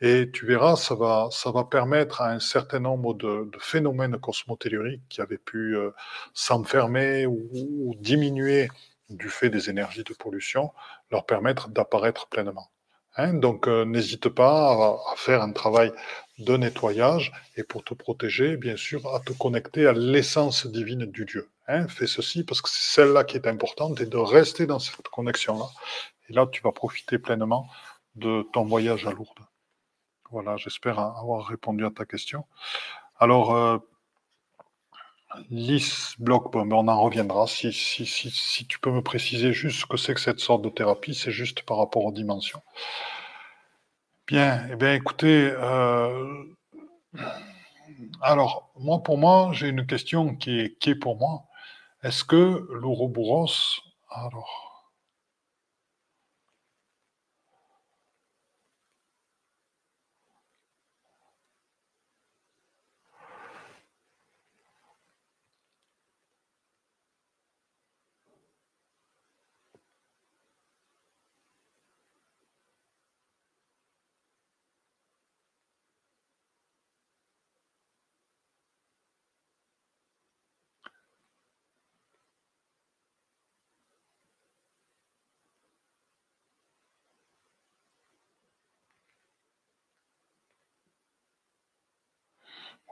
et tu verras, ça va, ça va permettre à un certain nombre de, de phénomènes cosmotelluriques qui avaient pu euh, s'enfermer ou, ou diminuer du fait des énergies de pollution, leur permettre d'apparaître pleinement. Hein, donc euh, n'hésite pas à, à faire un travail de nettoyage et pour te protéger, bien sûr, à te connecter à l'essence divine du Dieu. Hein, fais ceci parce que c'est celle-là qui est importante et de rester dans cette connexion-là. Et là, tu vas profiter pleinement de ton voyage à Lourdes. Voilà, j'espère avoir répondu à ta question. Alors, euh, Lys Bloch, bon, on en reviendra. Si, si, si, si tu peux me préciser juste ce que c'est que cette sorte de thérapie, c'est juste par rapport aux dimensions. Bien, eh bien écoutez, euh, alors, moi, pour moi, j'ai une question qui est, qui est pour moi. Est-ce que l'Ouroboros... Alors...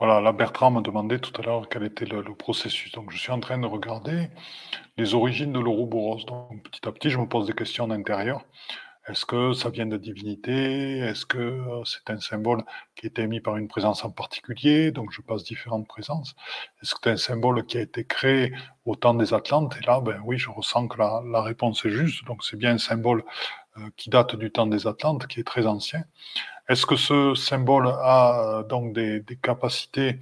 Voilà, là Bertrand m'a demandé tout à l'heure quel était le, le processus. Donc je suis en train de regarder les origines de l'Ouroboros. Donc petit à petit, je me pose des questions en intérieur. Est-ce que ça vient de divinité? Est-ce que c'est un symbole qui a été émis par une présence en particulier? Donc je passe différentes présences. Est-ce que c'est un symbole qui a été créé au temps des Atlantes? Et là, ben oui, je ressens que la, la réponse est juste. Donc c'est bien un symbole euh, qui date du temps des Atlantes, qui est très ancien. Est-ce que ce symbole a donc des, des capacités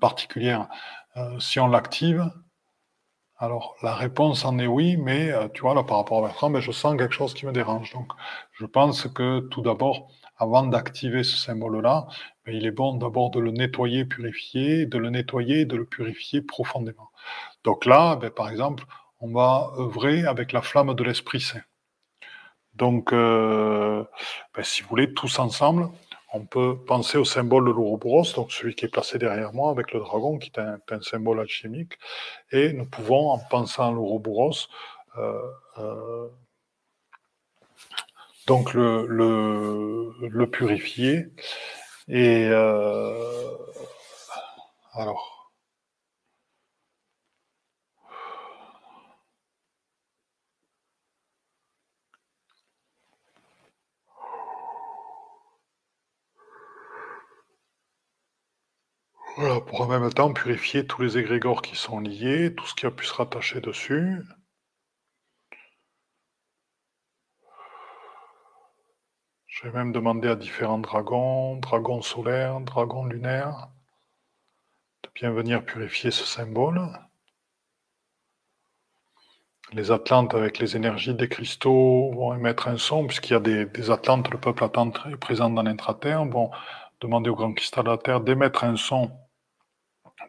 particulières euh, si on l'active? Alors, la réponse en est oui, mais euh, tu vois, là, par rapport à Bertrand, ben, je sens quelque chose qui me dérange. Donc, je pense que tout d'abord, avant d'activer ce symbole-là, ben, il est bon d'abord de le nettoyer, purifier, de le nettoyer, de le purifier profondément. Donc là, ben, par exemple, on va œuvrer avec la flamme de l'Esprit Saint. Donc, euh, ben, si vous voulez, tous ensemble, on peut penser au symbole de l'Ouroboros, donc celui qui est placé derrière moi avec le dragon, qui est un, un symbole alchimique. Et nous pouvons, en pensant à l'Ouroboros, euh, euh, donc le, le, le purifier. Et euh, alors... Voilà, pour en même temps purifier tous les égrégores qui sont liés, tout ce qui a pu se rattacher dessus. J'ai même demandé à différents dragons, dragons solaires, dragons lunaires, de bien venir purifier ce symbole. Les Atlantes, avec les énergies des cristaux, vont émettre un son, puisqu'il y a des, des Atlantes, le peuple Atlante est présent dans l'intraterre, vont demander au grand cristal de la Terre d'émettre un son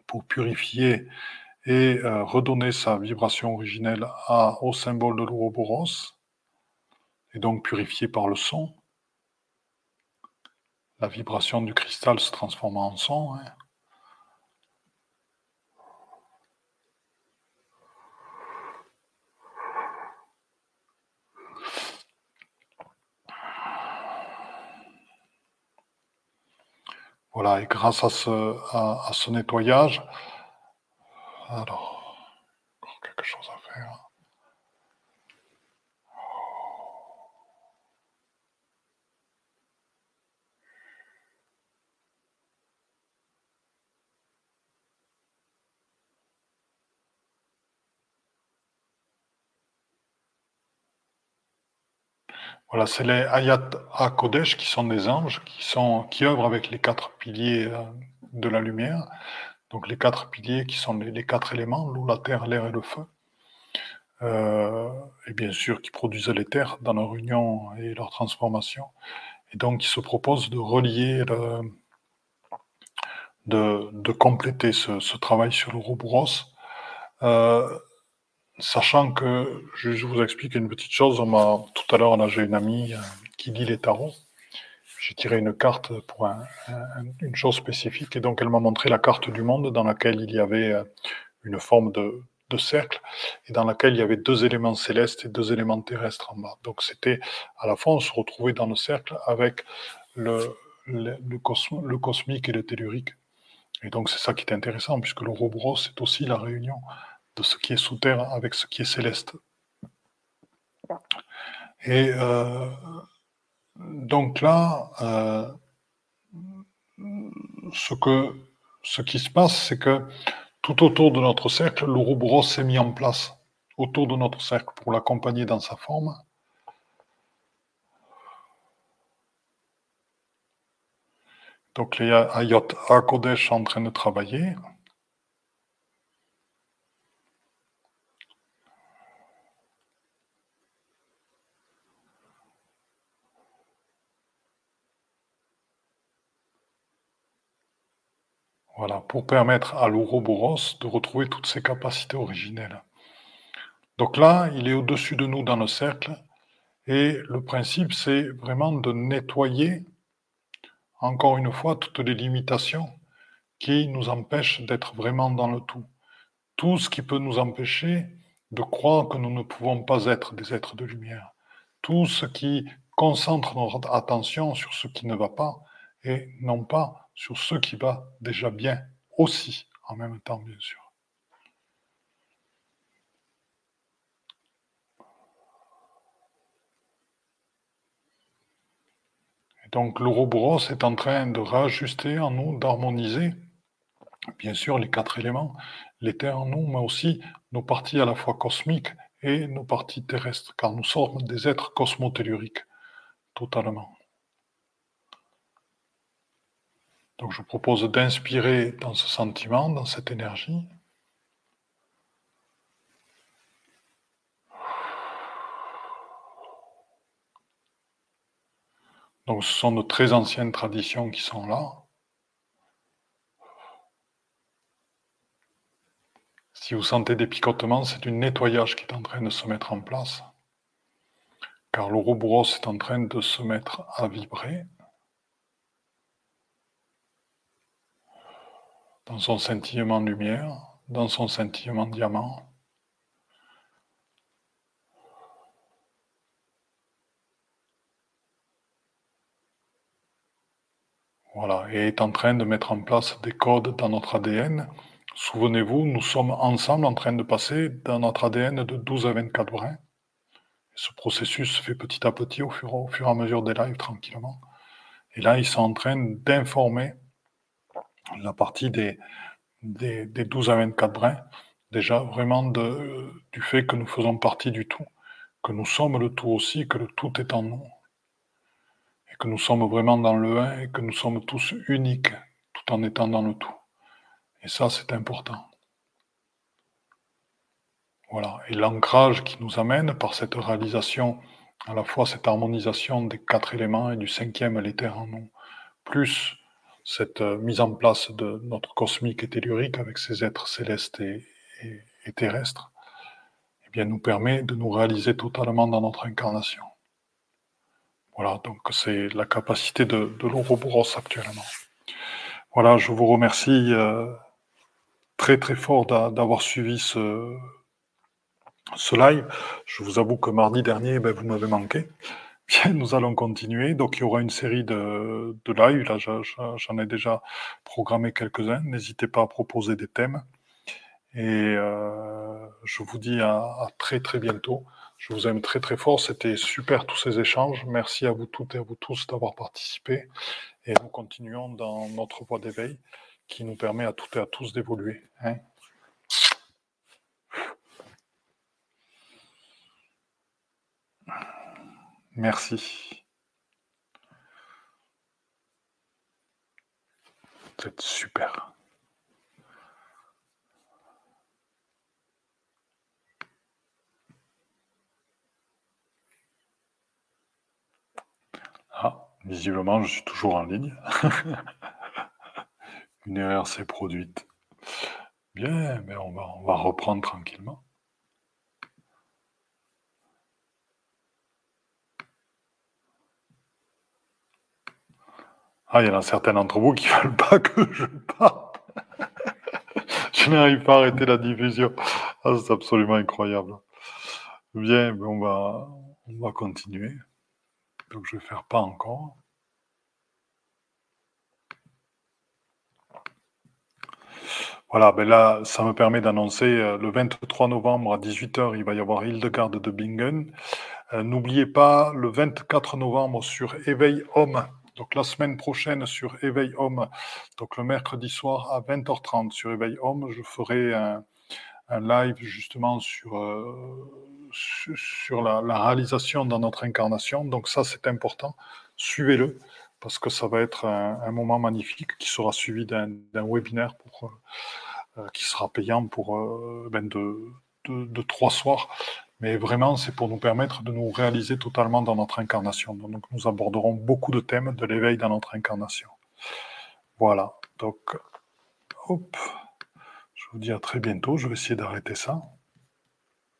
pour purifier et euh, redonner sa vibration originelle à, au symbole de l'Ouroboros, et donc purifier par le son. La vibration du cristal se transforme en son. Hein. Voilà, et grâce à ce, à, à ce nettoyage, alors, encore quelque chose à faire. Voilà, c'est les Ayat HaKodesh qui sont des anges, qui, sont, qui œuvrent avec les quatre piliers de la lumière, donc les quatre piliers qui sont les, les quatre éléments, l'eau, la terre, l'air et le feu, euh, et bien sûr qui produisent l'éther dans leur union et leur transformation, et donc qui se proposent de relier le, de, de compléter ce, ce travail sur le Ouroboros. Euh, sachant que, je vous explique une petite chose, on m'a, tout à l'heure, là, j'ai une amie qui lit les tarots. J'ai tiré une carte pour un, un, une chose spécifique, et donc elle m'a montré la carte du monde dans laquelle il y avait une forme de, de cercle, et dans laquelle il y avait deux éléments célestes et deux éléments terrestres en bas. Donc c'était, à la fois, on se retrouvait dans le cercle avec le, le, le, cosmo, le cosmique et le tellurique. Et donc c'est ça qui est intéressant, puisque le Ouroboros, c'est aussi la réunion de ce qui est sous terre avec ce qui est céleste. Et... Euh, Donc là, euh, ce, que, ce qui se passe, c'est que tout autour de notre cercle, le Ouroboros s'est mis en place, autour de notre cercle, pour l'accompagner dans sa forme. Donc les Ayot HaKodesh sont en train de travailler. Voilà, pour permettre à l'Ouroboros de retrouver toutes ses capacités originelles. Donc là, il est au-dessus de nous dans le cercle, et le principe, c'est vraiment de nettoyer, encore une fois, toutes les limitations qui nous empêchent d'être vraiment dans le tout. Tout ce qui peut nous empêcher de croire que nous ne pouvons pas être des êtres de lumière. Tout ce qui concentre notre attention sur ce qui ne va pas, et non pas sur ce qui va déjà bien aussi, en même temps, bien sûr. Et donc, l'Ouroboros est en train de réajuster en nous, d'harmoniser, bien sûr, les quatre éléments, l'éther en nous, mais aussi nos parties à la fois cosmiques et nos parties terrestres, car nous sommes des êtres cosmotelluriques, totalement. Donc je vous propose d'inspirer dans ce sentiment, dans cette énergie. Donc ce sont de très anciennes traditions qui sont là. Si vous sentez des picotements, c'est du nettoyage qui est en train de se mettre en place, car l'Ouroboros est en train de se mettre à vibrer dans son scintillement lumière, dans son scintillement diamant. Voilà, et est en train de mettre en place des codes dans notre A D N. Souvenez-vous, nous sommes ensemble en train de passer dans notre A D N de douze à vingt-quatre brins. Ce processus se fait petit à petit au fur, au fur et à mesure des lives, tranquillement. Et là, ils sont en train d'informer la partie des, des, des douze à vingt-quatre brins, déjà vraiment de, euh, du fait que nous faisons partie du tout, que nous sommes le tout aussi, que le tout est en nous, et que nous sommes vraiment dans le un, et que nous sommes tous uniques, tout en étant dans le tout. Et ça, c'est important. Voilà. Et l'ancrage qui nous amène par cette réalisation, à la fois cette harmonisation des quatre éléments et du cinquième, l'éther en nous, plus cette mise en place de notre cosmique et tellurique avec ses êtres célestes et, et, et terrestres, eh bien, nous permet de nous réaliser totalement dans notre incarnation. Voilà, donc c'est la capacité de, de l'Ouroboros actuellement. Voilà, je vous remercie euh, très très fort d'a, d'avoir suivi ce, ce live. Je vous avoue que mardi dernier, ben, vous m'avez manqué. Bien, nous allons continuer. Donc, il y aura une série de, de lives. Là, j'en ai déjà programmé quelques-uns. N'hésitez pas à proposer des thèmes. Et euh, je vous dis à, à très, très bientôt. Je vous aime très, très fort. C'était super, tous ces échanges. Merci à vous toutes et à vous tous d'avoir participé. Et nous continuons dans notre voie d'éveil qui nous permet à toutes et à tous d'évoluer. Hein ? Merci. C'est super. Ah, visiblement, je suis toujours en ligne. Une erreur s'est produite. Bien, mais on va, on va reprendre tranquillement. Ah, il y en a certains d'entre vous qui ne veulent pas que je parte. Je n'arrive pas à arrêter la diffusion. Ah, c'est absolument incroyable. Bien, mais on va, on va continuer. Donc, je vais faire pas encore. Voilà, ben là, ça me permet d'annoncer euh, le vingt-trois novembre à dix-huit heures, il va y avoir Hildegarde de Bingen. Euh, n'oubliez pas, le vingt-quatre novembre sur Éveil Homme, donc la semaine prochaine sur Éveil Homme, donc le mercredi soir à vingt heures trente sur Éveil Homme, je ferai un, un live justement sur, euh, sur, sur la, la réalisation dans notre incarnation. Donc ça, c'est important, suivez-le, parce que ça va être un, un moment magnifique qui sera suivi d'un, d'un webinaire pour, euh, qui sera payant pour euh, ben de, de, de trois soirs. Mais vraiment, c'est pour nous permettre de nous réaliser totalement dans notre incarnation. Donc, nous aborderons beaucoup de thèmes de l'éveil dans notre incarnation. Voilà. Donc, hop. Je vous dis à très bientôt. Je vais essayer d'arrêter ça.